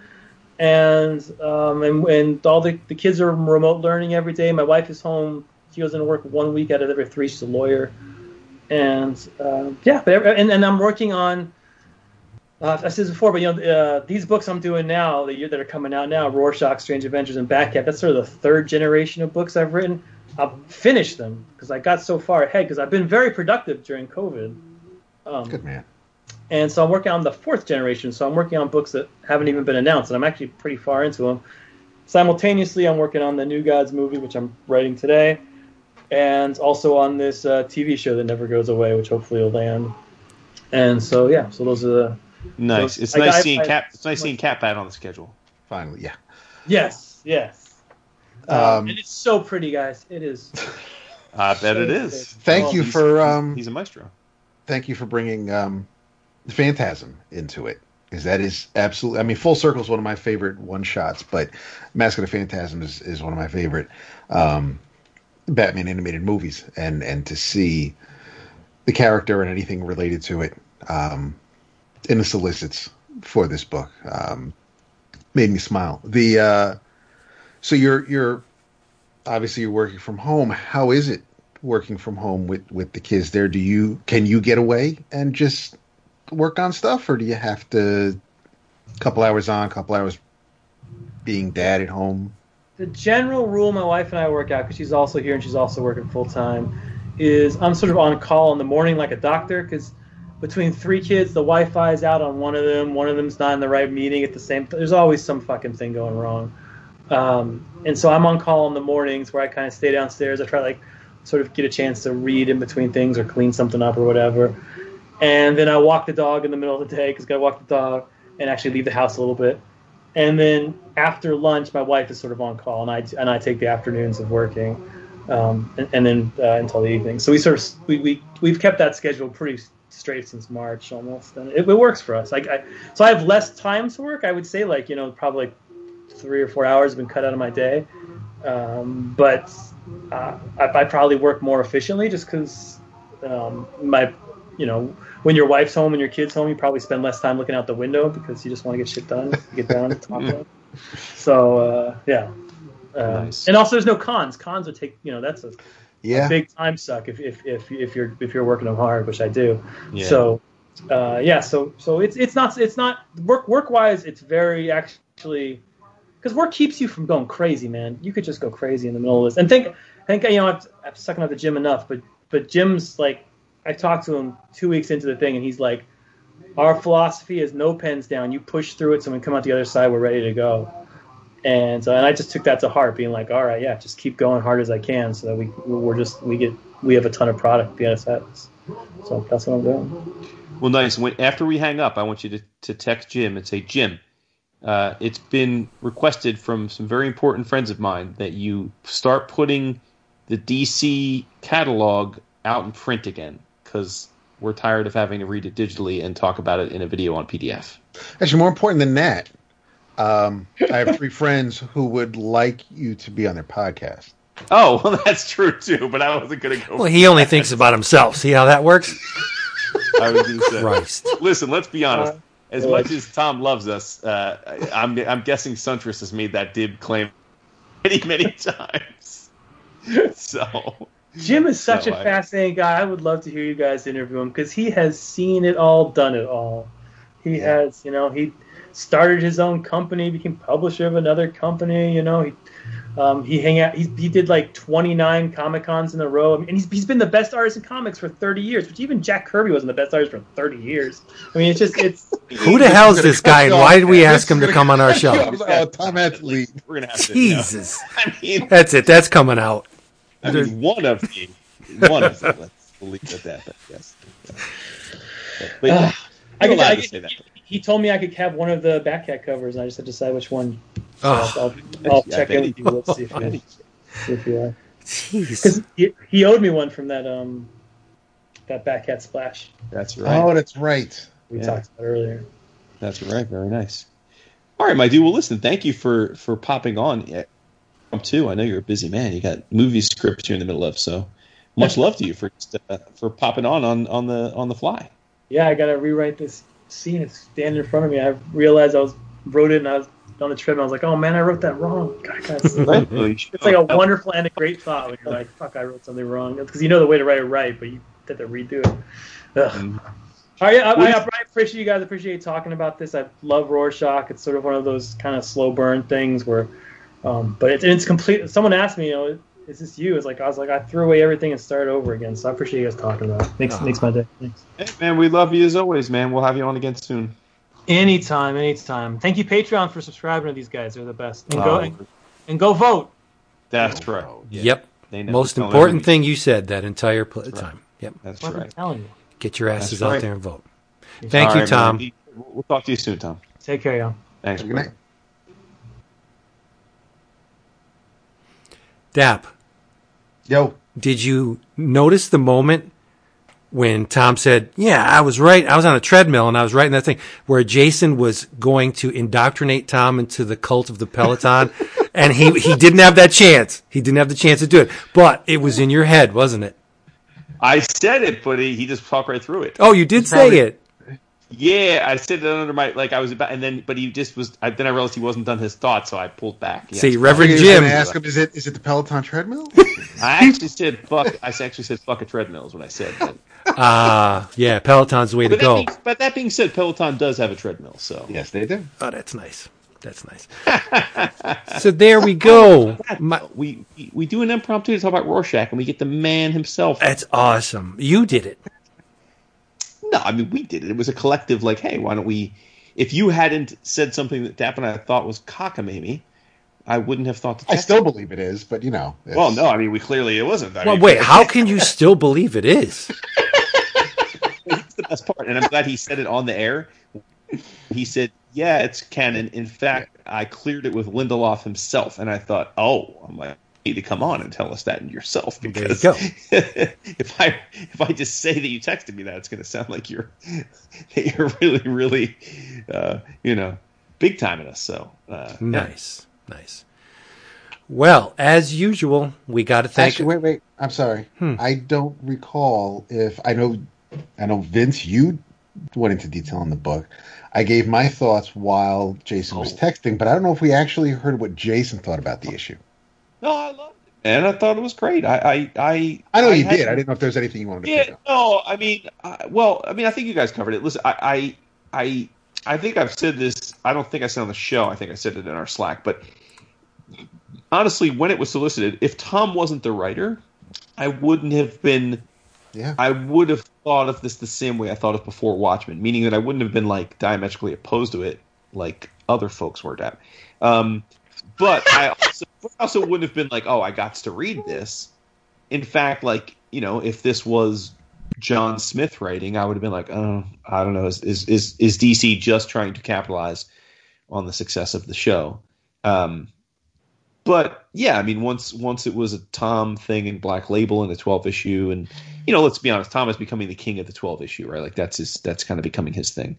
And all the kids are remote learning every day. My wife is home. She goes into work 1 week out of every 3. She's a lawyer. And I'm working on I said this before, but these books I'm doing now, that are coming out now, Rorschach, Strange Adventures, and Backcat, that's sort of the third generation of books I've written. I've finished them because I got so far ahead because I've been very productive during COVID. Good man. And so I'm working on the fourth generation, so I'm working on books that haven't even been announced, and I'm actually pretty far into them. Simultaneously, I'm working on the New Gods movie, which I'm writing today, and also on this TV show that never goes away, which hopefully will land. And so, yeah, so those are the... Nice. So, it's nice seeing Cap. It's nice seeing Cat back on the schedule. Finally, yeah. Yes, yes. And it's so pretty, guys. It is. I bet so it is. Thank you for. He's a maestro. Thank you for bringing Phantasm into it, because that is absolutely. I mean, Full Circle is one of my favorite one shots, but Mask of the Phantasm is one of my favorite Batman animated movies, and to see the character and anything related to it. In the solicits for this book, made me smile. The so you're obviously you're working from home. How is it working from home with the kids there? Can you get away and just work on stuff, or do you have to couple hours on, couple hours being dad at home? The general rule my wife and I work out, because she's also here and she's also working full time, is I'm sort of on call in the morning like a doctor, because between three kids, the Wi-Fi is out on one of them's not in the right meeting at the same time. There's always some fucking thing going wrong. And so I'm on call in the mornings where I kind of stay downstairs. I try to sort of get a chance to read in between things or clean something up or whatever. And then I walk the dog in the middle of the day, because I've got to walk the dog and actually leave the house a little bit. And then after lunch, my wife is sort of on call, and I take the afternoons of working and then until the evening. So we've kept that schedule pretty straight since March almost, and it works for us. So I have less time to work. I would say probably 3 or 4 hours have been cut out of my day, but I probably work more efficiently just because when your wife's home and your kid's home, you probably spend less time looking out the window because you just want to get shit done, get down and talk about. So yeah, nice. And also there's no cons. Cons would take that's a yeah. A big time suck if you're working them hard, which I do. Yeah. So so it's not work wise. It's very actually, because work keeps you from going crazy, man. You could just go crazy in the middle of this. And I'm sucking up to Jim enough, but Jim's like, I talked to him 2 weeks into the thing, and he's like, our philosophy is no pens down. You push through it, so when we come out the other side, we're ready to go. And I just took that to heart, being like, all right, yeah, just keep going hard as I can, so that we have a ton of product the other side. So that's what I'm doing. Well, nice. After we hang up, I want you to text Jim and say, Jim, it's been requested from some very important friends of mine that you start putting the DC catalog out in print again, because we're tired of having to read it digitally and talk about it in a video on PDF. Actually, more important than that. I have three friends who would like you to be on their podcast. Oh, well, that's true, too, but I wasn't going to go. Well, he only thinks about himself. See how that works? I was going to say. Christ. Listen, let's be honest. As much as Tom loves us, I'm guessing Suntress has made that dib claim many, many times. So... Jim is such a fascinating guy. I would love to hear you guys interview him, because he has seen it all, done it all. He has, he... started his own company, became publisher of another company. He hang out. He did like 29 Comic Cons in a row, and he's been the best artist in comics for 30 years. Which even Jack Kirby wasn't the best artist for 30 years. I mean, it's who the hell is this guy? And why did we ask him to come on our show? Tom Athlete. We're gonna have to. Jesus, that's it. That's coming out. I mean, one of them. Let's believe that. Yes. But I'm allowed to say that. He told me I could have one of the Backcat covers, and I just had to decide which one. I'll check in with you. Let's see if you are. Jeez. He owed me one from that Backcat splash. That's right. Oh, that's right. We talked about it earlier. That's right. Very nice. All right, my dude. Well, listen, thank you for popping on. I know you're a busy man. You got movie scripts you're in the middle of, so much love to you for popping on the fly. Yeah, I got to rewrite this scene. It's standing in front of me. I realized I wrote it, and I was on a trip, and I was like, "Oh man, I wrote that wrong." God, it's like a wonderful and a great thought when you're like, "Fuck, I wrote something wrong." Because you know the way to write it right, but you have to redo it. All right, I appreciate you guys. I appreciate talking about this. I love Rorschach. It's sort of one of those kind of slow burn things where, but it's complete. Someone asked me, you know, is this you? It's like I threw away everything and started over again. So I appreciate you guys talking about it. Makes my day. Thanks. Hey man, we love you as always, man. We'll have you on again soon. Anytime. Thank you, Patreon, for subscribing to these guys. They're the best. And go vote. That's right. Yeah. Yep. Most important thing you said that entire time. Yep. That's right. I'm telling you. Get your asses out there and vote. Thank you, Tom. Man. We'll talk to you soon, Tom. Take care, y'all. Thanks. Good night. Dap. Yo. Did you notice the moment when Tom said, yeah, I was right. I was on a treadmill and I was writing that thing where Jason was going to indoctrinate Tom into the cult of the Peloton. And he didn't have that chance. He didn't have the chance to do it. But it was in your head, wasn't it? I said it, but he just talked right through it. Oh, you did say it. Yeah, I said it under my, like I was about, and then, but he just was, then I realized he wasn't done his thoughts, so I pulled back. Yes. See, Reverend Jim. I asked him, is it the Peloton treadmill? I actually said fuck a treadmill is what I said. Yeah, Peloton's the way to go. But that being said, Peloton does have a treadmill, so. Yes, they do. Oh, that's nice. So there we go. We do an impromptu to talk about Rorschach, and we get the man himself. That's awesome. You did it. No, I mean, we did it. It was a collective, like, hey, why don't we... If you hadn't said something that Dap and I thought was cockamamie, I wouldn't have thought to test it. I still believe it is, but, you know... It's... Well, no, I mean, it wasn't. Wait, how can you still believe it is? That's the best part, and I'm glad he said it on the air. He said, yeah, it's canon. In fact, I cleared it with Lindelof himself, and I thought, I'm like... to come on and tell us that in yourself, because if I just say that you texted me that, it's going to sound like you're really, really big time in us. So nice. Well, as usual, we got to thank. Actually, wait, I'm sorry. I don't recall if I know Vince, you went into detail in the book. I gave my thoughts while Jason was texting, but I don't know if we actually heard what Jason thought about the issue. No, I loved it, man. I thought it was great. I know you did. I didn't know if there was anything you wanted to pick up. No, I mean, I think you guys covered it. Listen, I think I've said this. I don't think I said it on the show. I think I said it in our Slack. But honestly, when it was solicited, if Tom wasn't the writer, I wouldn't have been. Yeah. I would have thought of this the same way I thought of before Watchmen, meaning that I wouldn't have been like diametrically opposed to it, like other folks were. But I also wouldn't have been like, oh, I got to read this. In fact, like, you know, if this was John Smith writing, I would have been like, oh, I don't know. Is DC just trying to capitalize on the success of the show? But yeah, I mean, once it was a Tom thing in Black Label and the 12 issue, and you know, let's be honest, Tom is becoming the king of the 12 issue, right? Like that's kind of becoming his thing,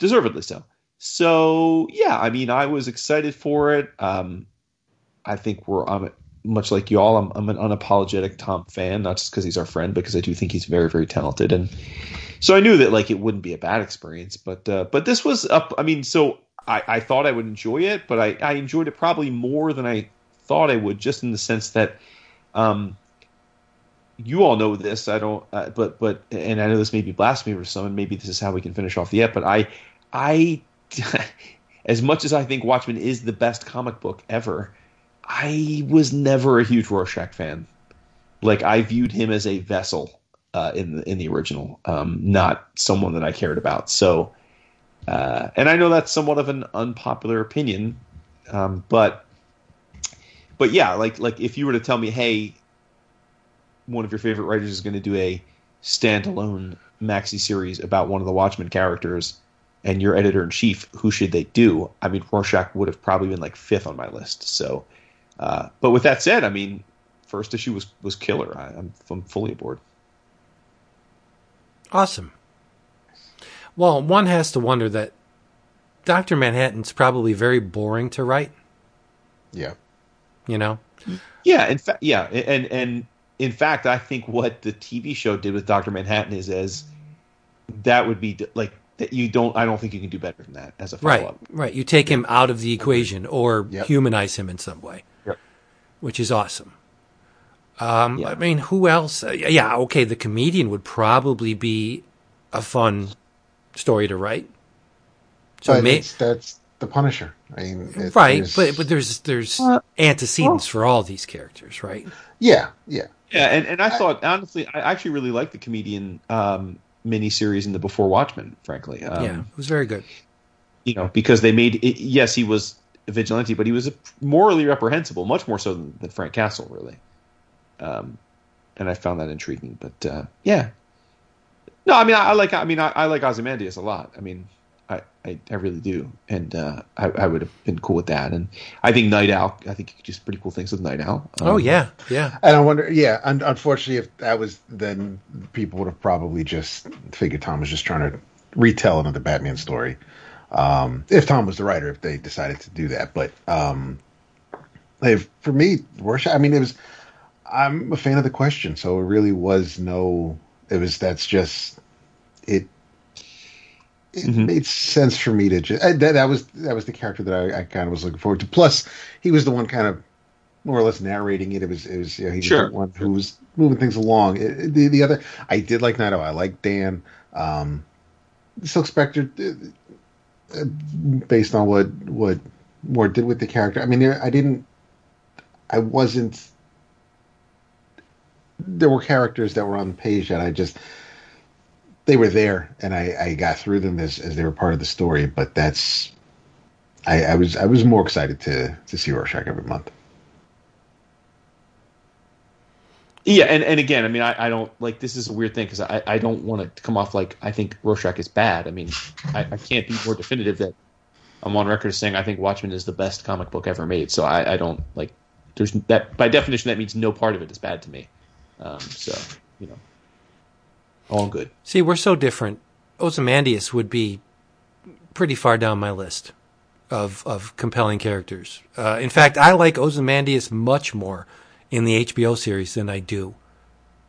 deservedly so. So, yeah, I mean, I was excited for it. I think I'm much like y'all. I'm an unapologetic Tom fan, not just because he's our friend, because I do think he's very, very talented. And so I knew that, like, it wouldn't be a bad experience. But this was up. I mean, so I thought I would enjoy it, but I enjoyed it probably more than I thought I would, just in the sense that you all know this. I don't but and I know this may be blasphemy for some, and maybe this is how we can finish off the app. But I as much as I think Watchmen is the best comic book ever, I was never a huge Rorschach fan. Like, I viewed him as a vessel in the original, not someone that I cared about. So, and I know that's somewhat of an unpopular opinion, but yeah, like if you were to tell me, hey, one of your favorite writers is going to do a standalone maxi series about one of the Watchmen characters, and your editor-in-chief, who should they do? I mean, Rorschach would have probably been like fifth on my list. So, but with that said, I mean, first issue was killer. I'm fully aboard. Awesome. Well, one has to wonder that Dr. Manhattan's probably very boring to write. Yeah. You know? Yeah. In fact, I think what the TV show did with Dr. Manhattan is that would be like, I don't think you can do better than that as a follow-up. Right. You take him out of the equation or humanize him in some way, which is awesome. I mean, who else? The comedian would probably be a fun story to write. So but that's the Punisher. I mean, but there's antecedents for all these characters, right? Yeah. And I thought, honestly, I actually really liked the Comedian miniseries in the Before Watchmen, frankly. It was very good. You know, because they made it, yes, he was a vigilante, but he was morally reprehensible, much more so than Frank Castle, really. And I found that intriguing. But yeah, no, I mean, I like Ozymandias a lot. I mean, I really do, and I would have been cool with that. And I think Night Owl, I think you could do some pretty cool things with Night Owl. Oh yeah. And I wonder, unfortunately, if that was, then people would have probably just figured Tom was just trying to retell another Batman story. If Tom was the writer, if they decided to do that, but for me, Rorschach, I mean, I'm a fan of the Question, so it really was it mm-hmm. made sense for me to just that was the character that I kind of was looking forward to. Plus, he was the one kind of more or less narrating it. It was you know, he was the one who was moving things along. The other, I did like Nido. I liked Dan. Silk Spectre, based on what Moore did with the character. I mean, there were characters that were on the page that they were there, and I got through them as they were part of the story. But I was more excited to see Rorschach every month. Yeah, and again, I mean, I don't like, this is a weird thing because I don't want it to come off like I think Rorschach is bad. I mean, I can't be more definitive that I'm on record saying I think Watchmen is the best comic book ever made. So I don't like. There's that, by definition, that means no part of it is bad to me. So, you know, all good. See, we're so different. Ozymandias would be pretty far down my list of compelling characters. In fact, I like Ozymandias much more in the HBO series than I do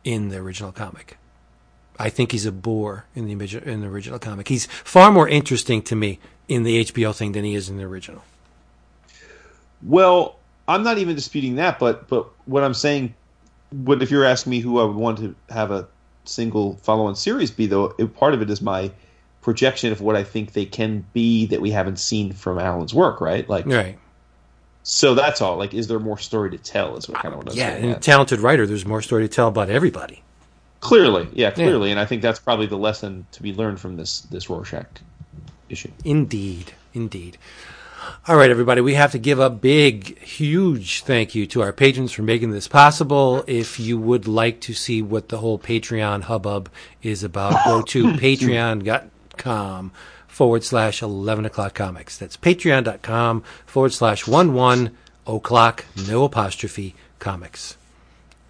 in the original comic. I think he's a bore in the original comic. He's far more interesting to me in the HBO thing than he is in the original. Well, I'm not even disputing that, but what I'm saying, if you're asking me who I would want to have a single follow-on series be, though, part of it is my projection of what I think they can be that we haven't seen from Alan's work, right? Like, right. So that's all. Like, is there more story to tell? Is what kind of what I'm saying. Yeah, and talented writer, there's more story to tell about everybody. Clearly, and I think that's probably the lesson to be learned from this Rorschach issue. Indeed. All right, everybody, we have to give a big, huge thank you to our patrons for making this possible. If you would like to see what the whole Patreon hubbub is about, go to patreon.com/11o'clock comics. That's patreon.com/11o'clock comics.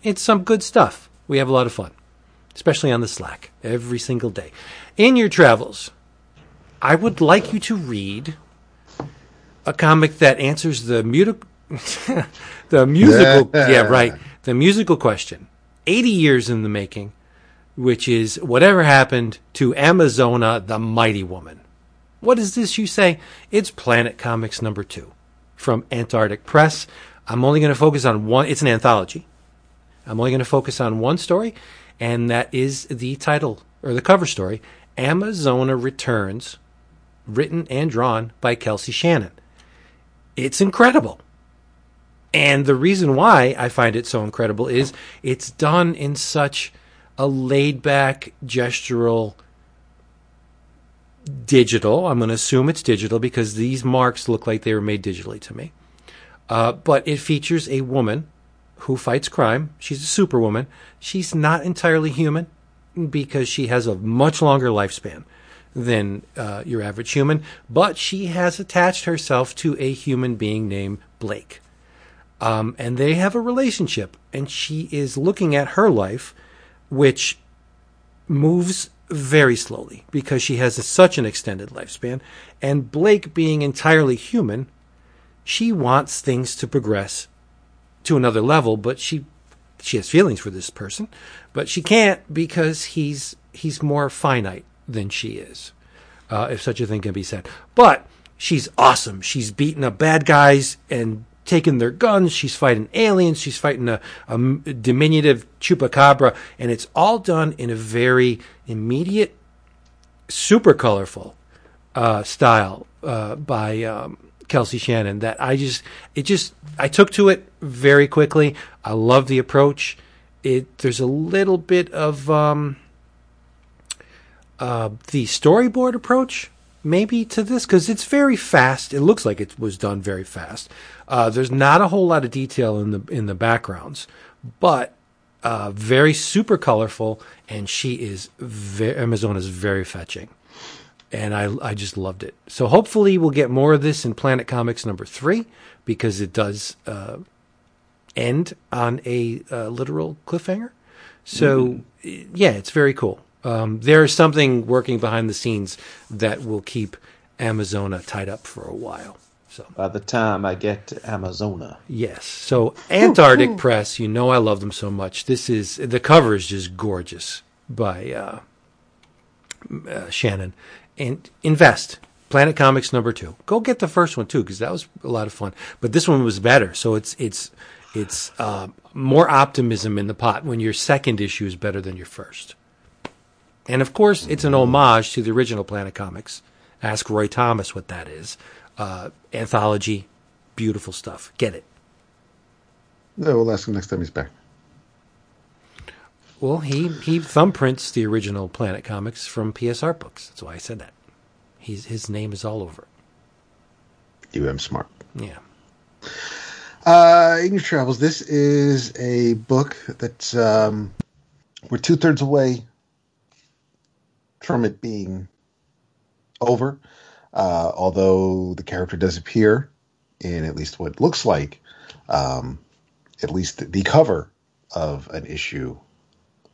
It's some good stuff. We have a lot of fun, especially on the Slack, every single day. In your travels, I would like you to read a comic that answers the musical question, 80 years in the making, which is whatever happened to Amazona the Mighty Woman. What is this, you say? It's Planet Comics #2 from Antarctic Press. I'm only going to focus on one. It's an anthology. I'm only going to focus on one story, and that is the title or the cover story, Amazona Returns, written and drawn by Kelsey Shannon. It's incredible. And the reason why I find it so incredible is it's done in such a laid-back, gestural, digital. I'm going to assume it's digital because these marks look like they were made digitally to me. But it features a woman who fights crime. She's a superwoman. She's not entirely human because she has a much longer lifespan than your average human, but she has attached herself to a human being named Blake. And they have a relationship, and she is looking at her life, which moves very slowly because she has such an extended lifespan. And Blake being entirely human, she wants things to progress to another level, but she has feelings for this person, but she can't because he's more finite than she is, if such a thing can be said. But she's awesome. She's beating up bad guys and taking their guns. She's fighting aliens. She's fighting a diminutive chupacabra. And it's all done in a very immediate super colorful style by Kelsey Shannon that I took to it very quickly. I love the approach. There's a little bit of the storyboard approach maybe to this, because it's very fast. It looks like it was done very fast. There's not a whole lot of detail in the backgrounds, but very super colorful, and Amazon is very fetching, and I just loved it. So hopefully we'll get more of this in Planet Comics number 3, because it does end on a literal cliffhanger. So yeah, it's very cool. There is something working behind the scenes that will keep Amazona tied up for a while. So by the time I get to Amazona. Yes. So Antarctic Press, you know I love them so much. The cover is just gorgeous by Shannon. And invest. Planet Comics number 2. Go get the first one too, because that was a lot of fun. But this one was better. So it's more optimism in the pot when your second issue is better than your first. And, of course, it's an homage to the original Planet Comics. Ask Roy Thomas what that is. Anthology, beautiful stuff. Get it. No, we'll ask him next time he's back. Well, he thumbprints the original Planet Comics from PSR books. That's why I said that. His name is all over it. UM Smart. Yeah. English Travels, this is a book that's we're two-thirds away from it being over, although the character does appear in at least what looks like at least the cover of an issue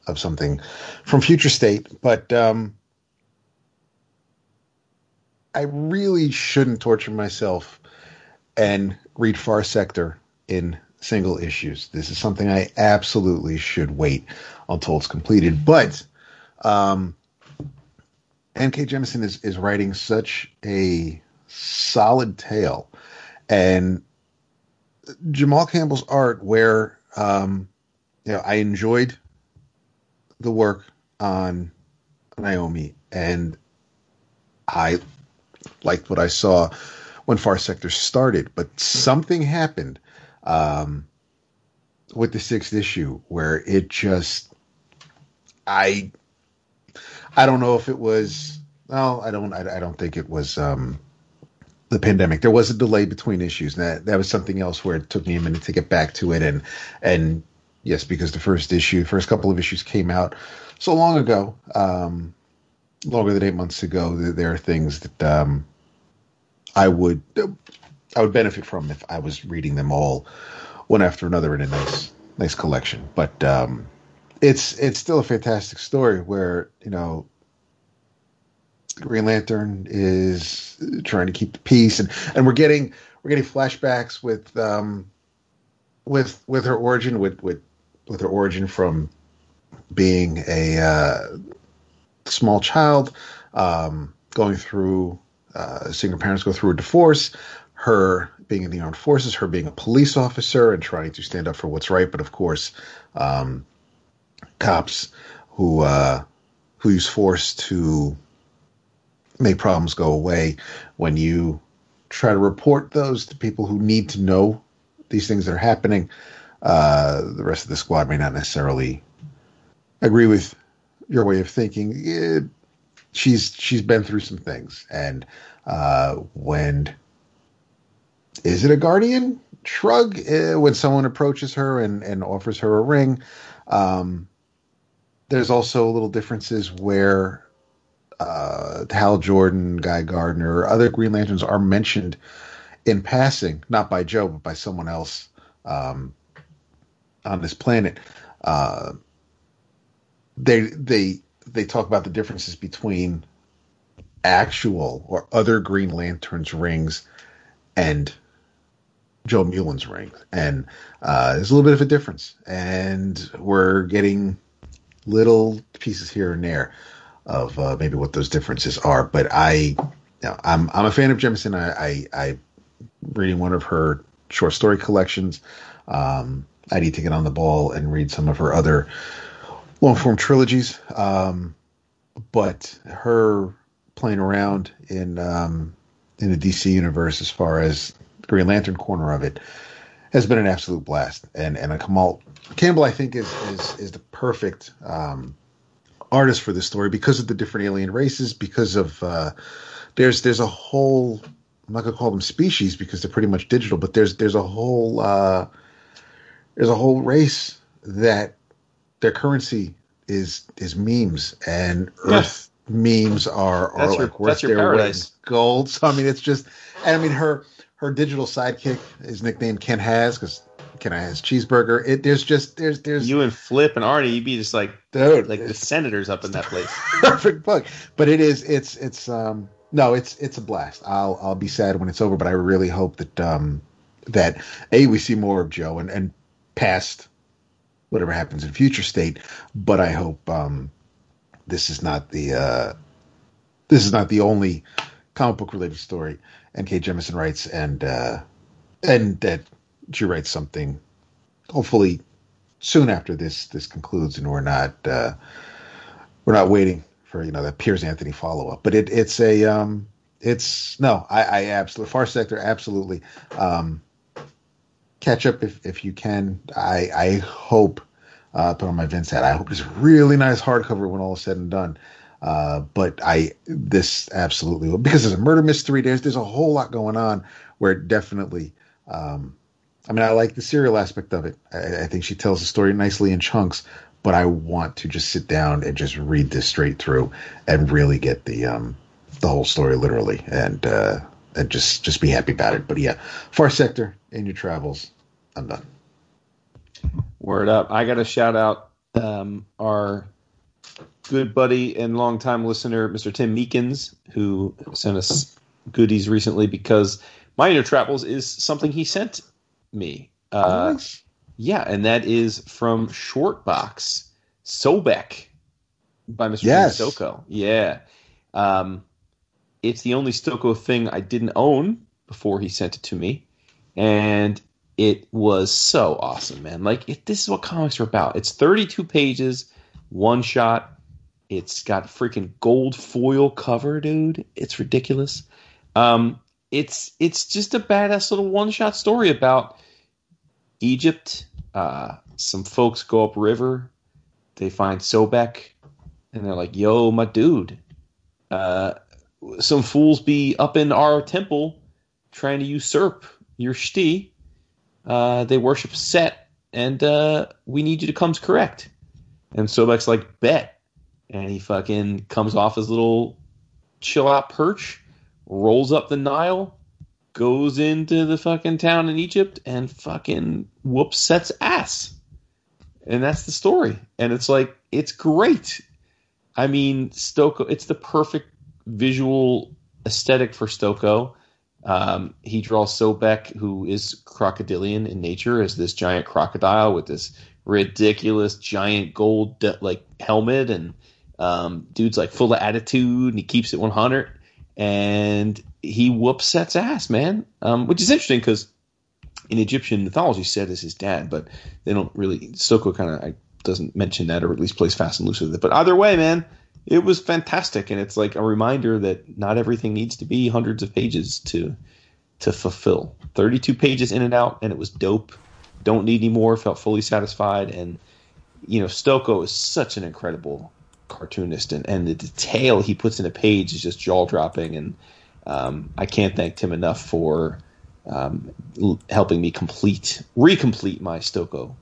of something from Future State. But I really shouldn't torture myself and read Far Sector in single issues. This is something I absolutely should wait until it's completed. But N.K. Jemisin is writing such a solid tale, and Jamal Campbell's art, where I enjoyed the work on Naomi, and I liked what I saw when Far Sector started, but something happened with the 6th issue where it just I don't know if it was. Well, I don't think it was the pandemic. There was a delay between issues. And that was something else where it took me a minute to get back to it. And yes, because the first couple of issues came out so long ago, longer than 8 months ago. There are things that I would benefit from if I was reading them all one after another in a nice collection. But It's still a fantastic story where, you know, Green Lantern is trying to keep the peace, and we're getting flashbacks with her origin with her origin from being a small child, going through seeing her parents go through a divorce, her being in the armed forces, her being a police officer and trying to stand up for what's right, but of course, cops who use force to make problems go away when you try to report those to people who need to know these things that are happening. The rest of the squad may not necessarily agree with your way of thinking. She's been through some things, and when is it a guardian shrug when someone approaches her and offers her a ring. There's also little differences where Hal Jordan, Guy Gardner, other Green Lanterns are mentioned in passing, not by Joe, but by someone else on this planet. They talk about the differences between actual or other Green Lanterns' rings and Joe Muellen's ring, and there's a little bit of a difference, and we're getting little pieces here and there of maybe what those differences are. But I'm a fan of Jemisin. I reading one of her short story collections. I need to get on the ball and read some of her other long form trilogies. But her playing around in the DC universe as far as the Green Lantern corner of it has been an absolute blast. And Kamal Campbell, I think, is the perfect artist for this story because of the different alien races, because of there's a whole, I'm not going to call them species because they're pretty much digital, but there's a whole race that their currency is memes, and Earth memes are like worth their weight in gold. So I mean, it's just, and I mean her digital sidekick is nicknamed Ken Has because Ken Has cheeseburger. There's you and Flip and Artie, you'd be just like, dude, like the senators up in that place. Perfect book, but it's a blast. I'll be sad when it's over, but I really hope that that we see more of Joe and past whatever happens in future state, but I hope this is not the only comic book related story N.K. Jemisin writes, and that she writes something hopefully soon after this concludes, and we're not waiting for that Piers Anthony follow up. But I absolutely, Far Sector, absolutely. Catch up if you can. I hope, put on my Vince hat, I hope it's a really nice hardcover when all is said and done. But this absolutely will, because there's a murder mystery. There's a whole lot going on where definitely, I like the serial aspect of it. I think she tells the story nicely in chunks, but I want to just sit down and just read this straight through and really get the whole story literally. And just be happy about it. But yeah, Far Sector, in your travels, I'm done. Word up. I got to shout out our good buddy and longtime listener, Mr. Tim Meekins, who sent us goodies recently, because my inner travels is something he sent me. Nice. Yeah, and that is from Shortbox, Sobek by Mr. Yes. Stoko. Yeah. It's the only Stoko thing I didn't own before he sent it to me. And it was so awesome, man. Like, this is what comics are about. It's 32 pages, one shot. It's got freaking gold foil cover, dude. It's ridiculous. It's just a badass little one-shot story about Egypt. Some folks go upriver. They find Sobek. And they're like, yo, my dude. Some fools be up in our temple trying to usurp your shti. They worship Set, and we need you to come correct. And Sobek's like, bet. And he fucking comes off his little chill-out perch, rolls up the Nile, goes into the fucking town in Egypt, and fucking whoops Set's ass. And that's the story. And it's like, it's great. I mean, Stoko, it's the perfect visual aesthetic for Stoko. He draws Sobek, who is crocodilian in nature, as this giant crocodile with this ridiculous giant gold helmet, and dude's like full of attitude, and he keeps it 100, and he whoops Set's ass, man. Which is interesting because in Egyptian mythology, Set is his dad, but they don't really. Stoko kind of doesn't mention that, or at least plays fast and loose with it. But either way, man. It was fantastic, and it's like a reminder that not everything needs to be hundreds of pages to fulfill. 32 pages in and out, and it was dope. Don't need any more. Felt fully satisfied, and Stoko is such an incredible cartoonist, and the detail he puts in a page is just jaw dropping. And I can't thank Tim enough for helping me recomplete my Stoko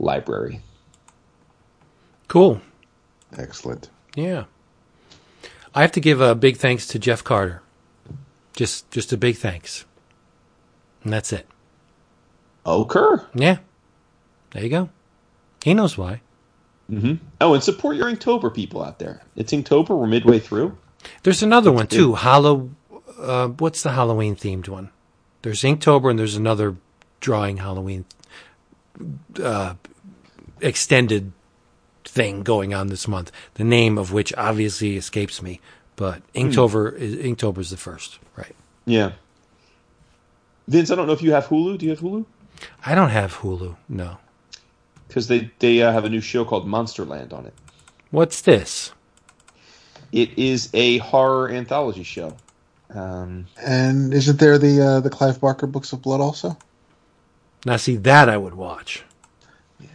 library. Cool. Excellent. Yeah. I have to give a big thanks to Jeff Carter. Just a big thanks. And that's it. Okay. Yeah. There you go. He knows why. Mm-hmm. Oh, and support your Inktober people out there. It's Inktober. We're midway through. There's another one, too. What's the Halloween-themed one? There's Inktober, and there's another drawing Halloween extended thing going on this month, the name of which obviously escapes me, but Inktober is the first, right? Yeah. Vince, I don't know if you have Hulu. Do you have Hulu? I don't have Hulu, no. Because they have a new show called Monsterland on it. What's this? It is a horror anthology show. And isn't there the Clive Barker Books of Blood also? Now, see, that I would watch. Yeah.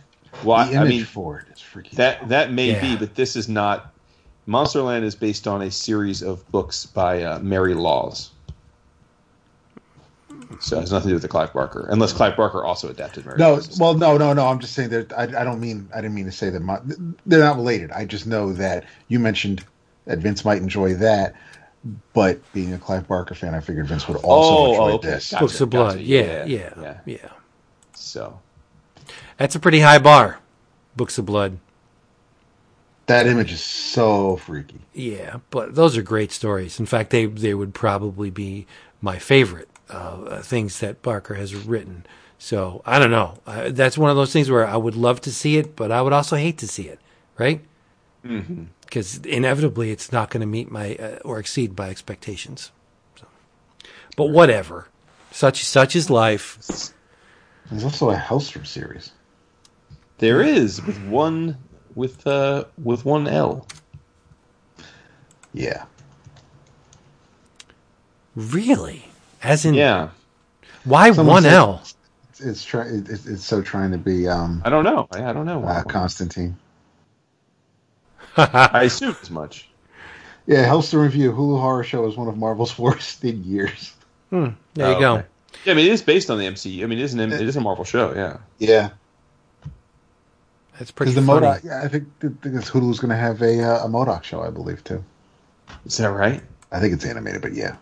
Well, the image for it is freaky. That may be, but this is not. Monsterland is based on a series of books by Mary Laws. So it has nothing to do with the Clive Barker, unless Clive Barker also adapted Mary Laws. Well, no. I'm just saying that I didn't mean to say that they're not related. I just know that you mentioned that Vince might enjoy that. But being a Clive Barker fan, I figured Vince would also enjoy this. Gotcha, Books of Blood, yeah. So that's a pretty high bar, Books of Blood. That image is so freaky. Yeah, but those are great stories. In fact, they would probably be my favorite things that Barker has written. So I don't know. That's one of those things where I would love to see it, but I would also hate to see it, right? Mm-hmm. Because inevitably it's not going to meet my or exceed my expectations. So. But whatever, such is life. There's also a Hellstrom series. There is with one L. Yeah. Really? As in? Yeah. Why someone one L? It's so trying to be. I don't know. I don't know. Constantine. I assume as much. Yeah, Hellstrom Review. Hulu Horror Show is one of Marvel's worst in years. There you go. Okay. Yeah, I mean, it is based on the MCU. I mean, it is a Marvel show, yeah. Yeah. That's pretty funny. I think Hulu's going to have a MODOK show, I believe, too. Is that right? I think it's animated, but yeah.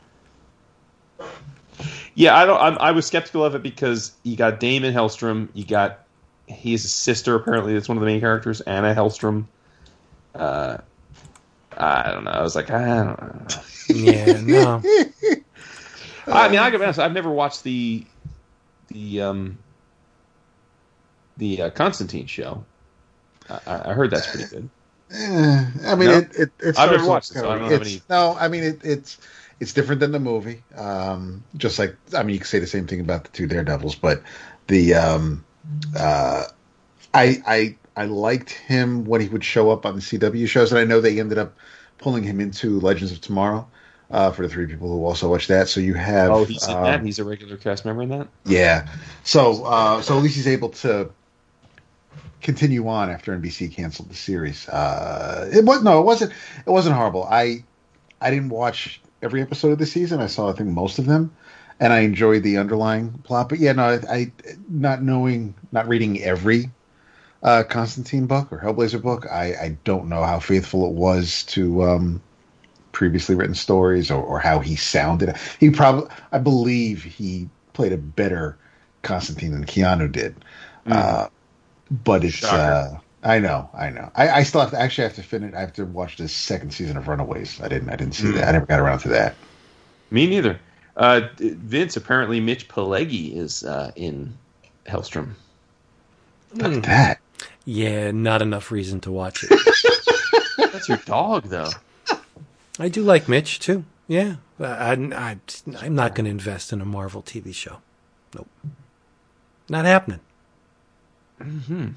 Yeah, I was skeptical of it because you got Damon Hellstrom. He has a sister, apparently. That's one of the main characters, Anna Hellstrom. I don't know. I was like, I don't know. Yeah, no. I mean, I gotta be honest. I've never watched the Constantine show. I heard that's pretty good. I mean, no? It's I've never watched it. So I don't know how many... No, I mean it's different than the movie. Just like I mean, you could say the same thing about the two Daredevils, but the I liked him when he would show up on the CW shows, and I know they ended up pulling him into Legends of Tomorrow for the three people who also watch that. So you have... Oh, he's in that? He's a regular cast member in that? Yeah. So at least he's able to continue on after NBC canceled the series. It wasn't horrible. I didn't watch every episode of the season. I saw, I think, most of them, and I enjoyed the underlying plot. But yeah, no, not reading every Constantine book or Hellblazer book, I don't know how faithful it was to previously written stories or how he sounded. I believe he played a better Constantine than Keanu did. But it's I know. I still have to finish. I have to watch the second season of Runaways. I didn't see that. I never got around to that. Me neither. Vince, apparently Mitch Pileggi is in Hellstrom. Look at that. Yeah, not enough reason to watch it. That's your dog, though. I do like Mitch, too. Yeah. I'm not going to invest in a Marvel TV show. Nope. Not happening. Mm-hmm.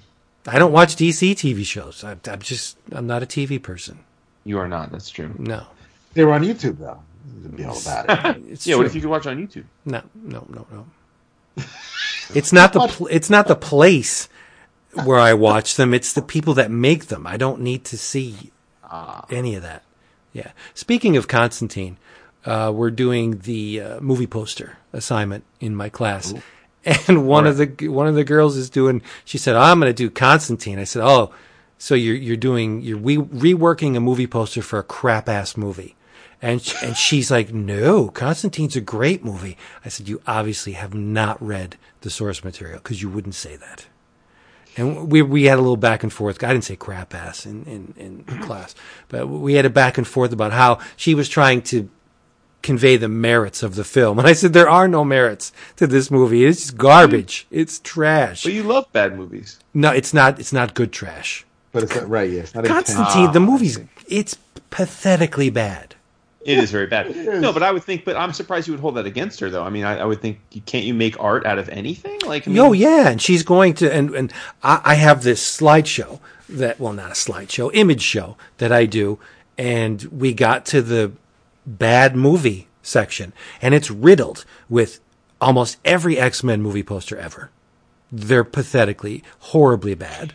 I don't watch DC TV shows. I'm not a TV person. You are not. That's true. No. They're on YouTube, though. It'd be all about it. Yeah, what if you could watch on YouTube? No. It's not the place where I watch them. It's the people that make them. I don't need to see any of that. Yeah. Speaking of Constantine, we're doing the movie poster assignment in my class. Ooh. And one of the girls is doing, she said, I'm going to do Constantine. I said, oh, so you're reworking a movie poster for a crap ass movie. And she's like, no, Constantine's a great movie. I said, you obviously have not read the source material because you wouldn't say that. And we had a little back and forth. I didn't say crap ass in class, but we had a back and forth about how she was trying to convey the merits of the film. And I said, there are no merits to this movie. It's just garbage. It's trash. But you love bad movies. No, it's not good trash. But it's not right. Yes. Yeah, Constantine, the movie's, it's pathetically bad. It is very bad. No, but I would think. But I'm surprised you would hold that against her, though. I mean, I would think, can't you make art out of anything? Like, I mean, oh yeah, and she's going to, and I have this slideshow that, well, not a slideshow, image show that I do, and we got to the bad movie section, and it's riddled with almost every X-Men movie poster ever. They're pathetically, horribly bad.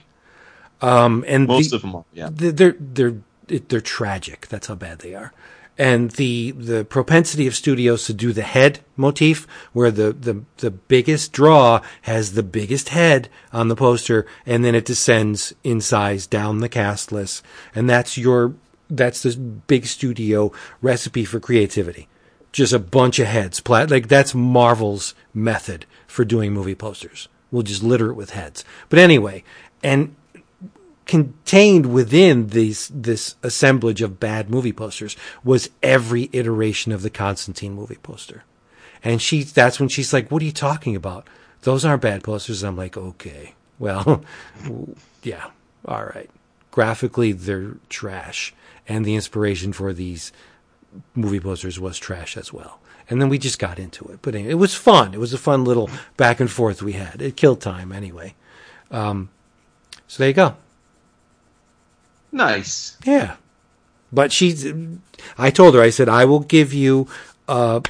And most of them are, yeah. They're tragic. That's how bad they are. And the propensity of studios to do the head motif, where the biggest draw has the biggest head on the poster, and then it descends in size down the cast list. And that's this big studio recipe for creativity. Just a bunch of heads. Like, that's Marvel's method for doing movie posters. We'll just litter it with heads. But anyway, and contained within this assemblage of bad movie posters was every iteration of the Constantine movie poster. And that's when she's like, what are you talking about? Those aren't bad posters. And I'm like, okay, well, yeah, all right. Graphically, they're trash. And the inspiration for these movie posters was trash as well. And then we just got into it. But anyway, it was fun. It was a fun little back and forth we had. It killed time anyway. So there you go. Nice. Yeah. But I told her, I said, I will give you a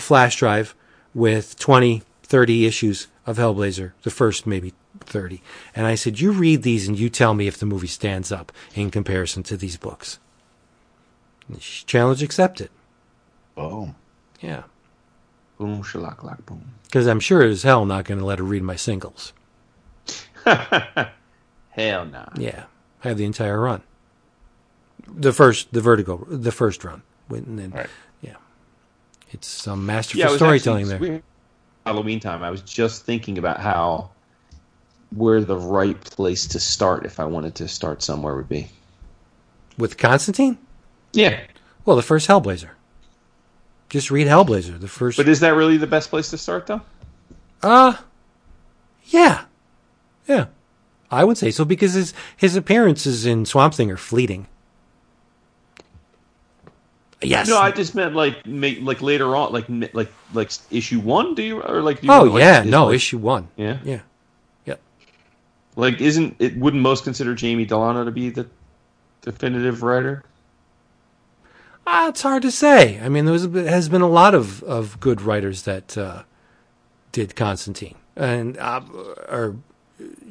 flash drive with 20, 30 issues of Hellblazer, the first maybe 30. And I said, you read these and you tell me if the movie stands up in comparison to these books. Challenge accepted. Oh. Yeah. Boom, shalak, lak, boom. Because I'm sure as hell not going to let her read my singles. Hell no. Yeah. I have the entire run. The Vertigo, the first run. And then, right. Yeah. It's some masterful storytelling there. Halloween time, I was just thinking about where the right place to start if I wanted to start somewhere would be. With Constantine? Yeah. Well, the first Hellblazer. Just read Hellblazer, the first. But is that really the best place to start, though? Yeah. Yeah. I would say so, because his appearances in Swamp Thing are fleeting. Yes. No, I just meant like later on, like issue one. Do you or like? Do you issue one. Yeah, yeah, yeah. Like, wouldn't most consider Jamie Delano to be the definitive writer? It's hard to say. I mean, has been a lot of good writers that did Constantine and or.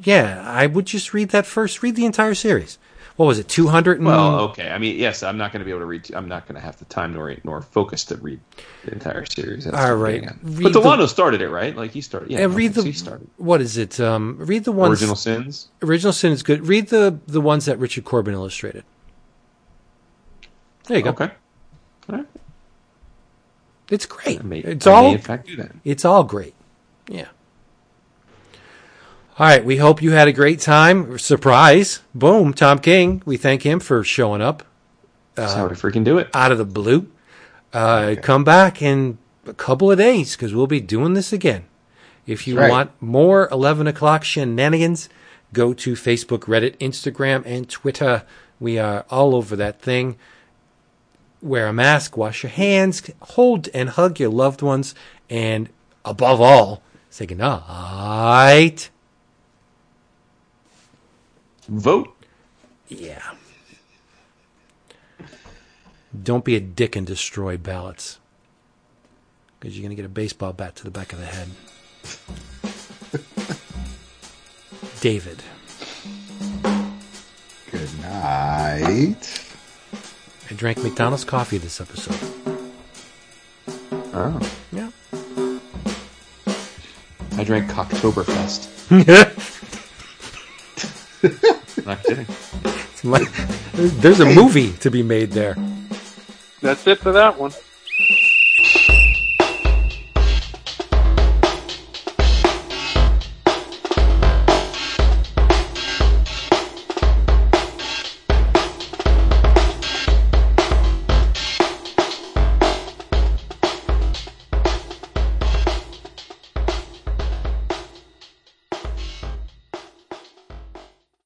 Yeah, I would just read that first. Read the entire series. What was it, 200? Well, okay. I mean, yes, I'm not going to be able to read. I'm not going to have the time nor focus to read the entire series. That's all right. But Delano started it, right? Like, he started. Yeah, and he started. What is it? Read the ones. Original Sins. Original Sin is good. Read the ones that Richard Corben illustrated. There you go. Okay. All right. It's great. I may in fact do that. It's all great. Yeah. All right, we hope you had a great time. Surprise. Boom, Tom King. We thank him for showing up. That's how we freaking do it. Out of the blue. Okay. Come back in a couple of days, because we'll be doing this again. If you want more 11 o'clock shenanigans, go to Facebook, Reddit, Instagram, and Twitter. We are all over that thing. Wear a mask, wash your hands, hold and hug your loved ones, and above all, say goodnight. Vote. Yeah. Don't be a dick and destroy ballots. Because you're going to get a baseball bat to the back of the head. David. Good night. I drank McDonald's coffee this episode. Oh. Yeah. I drank Cocktoberfest. Not kidding. There's a movie to be made there. That's it for that one.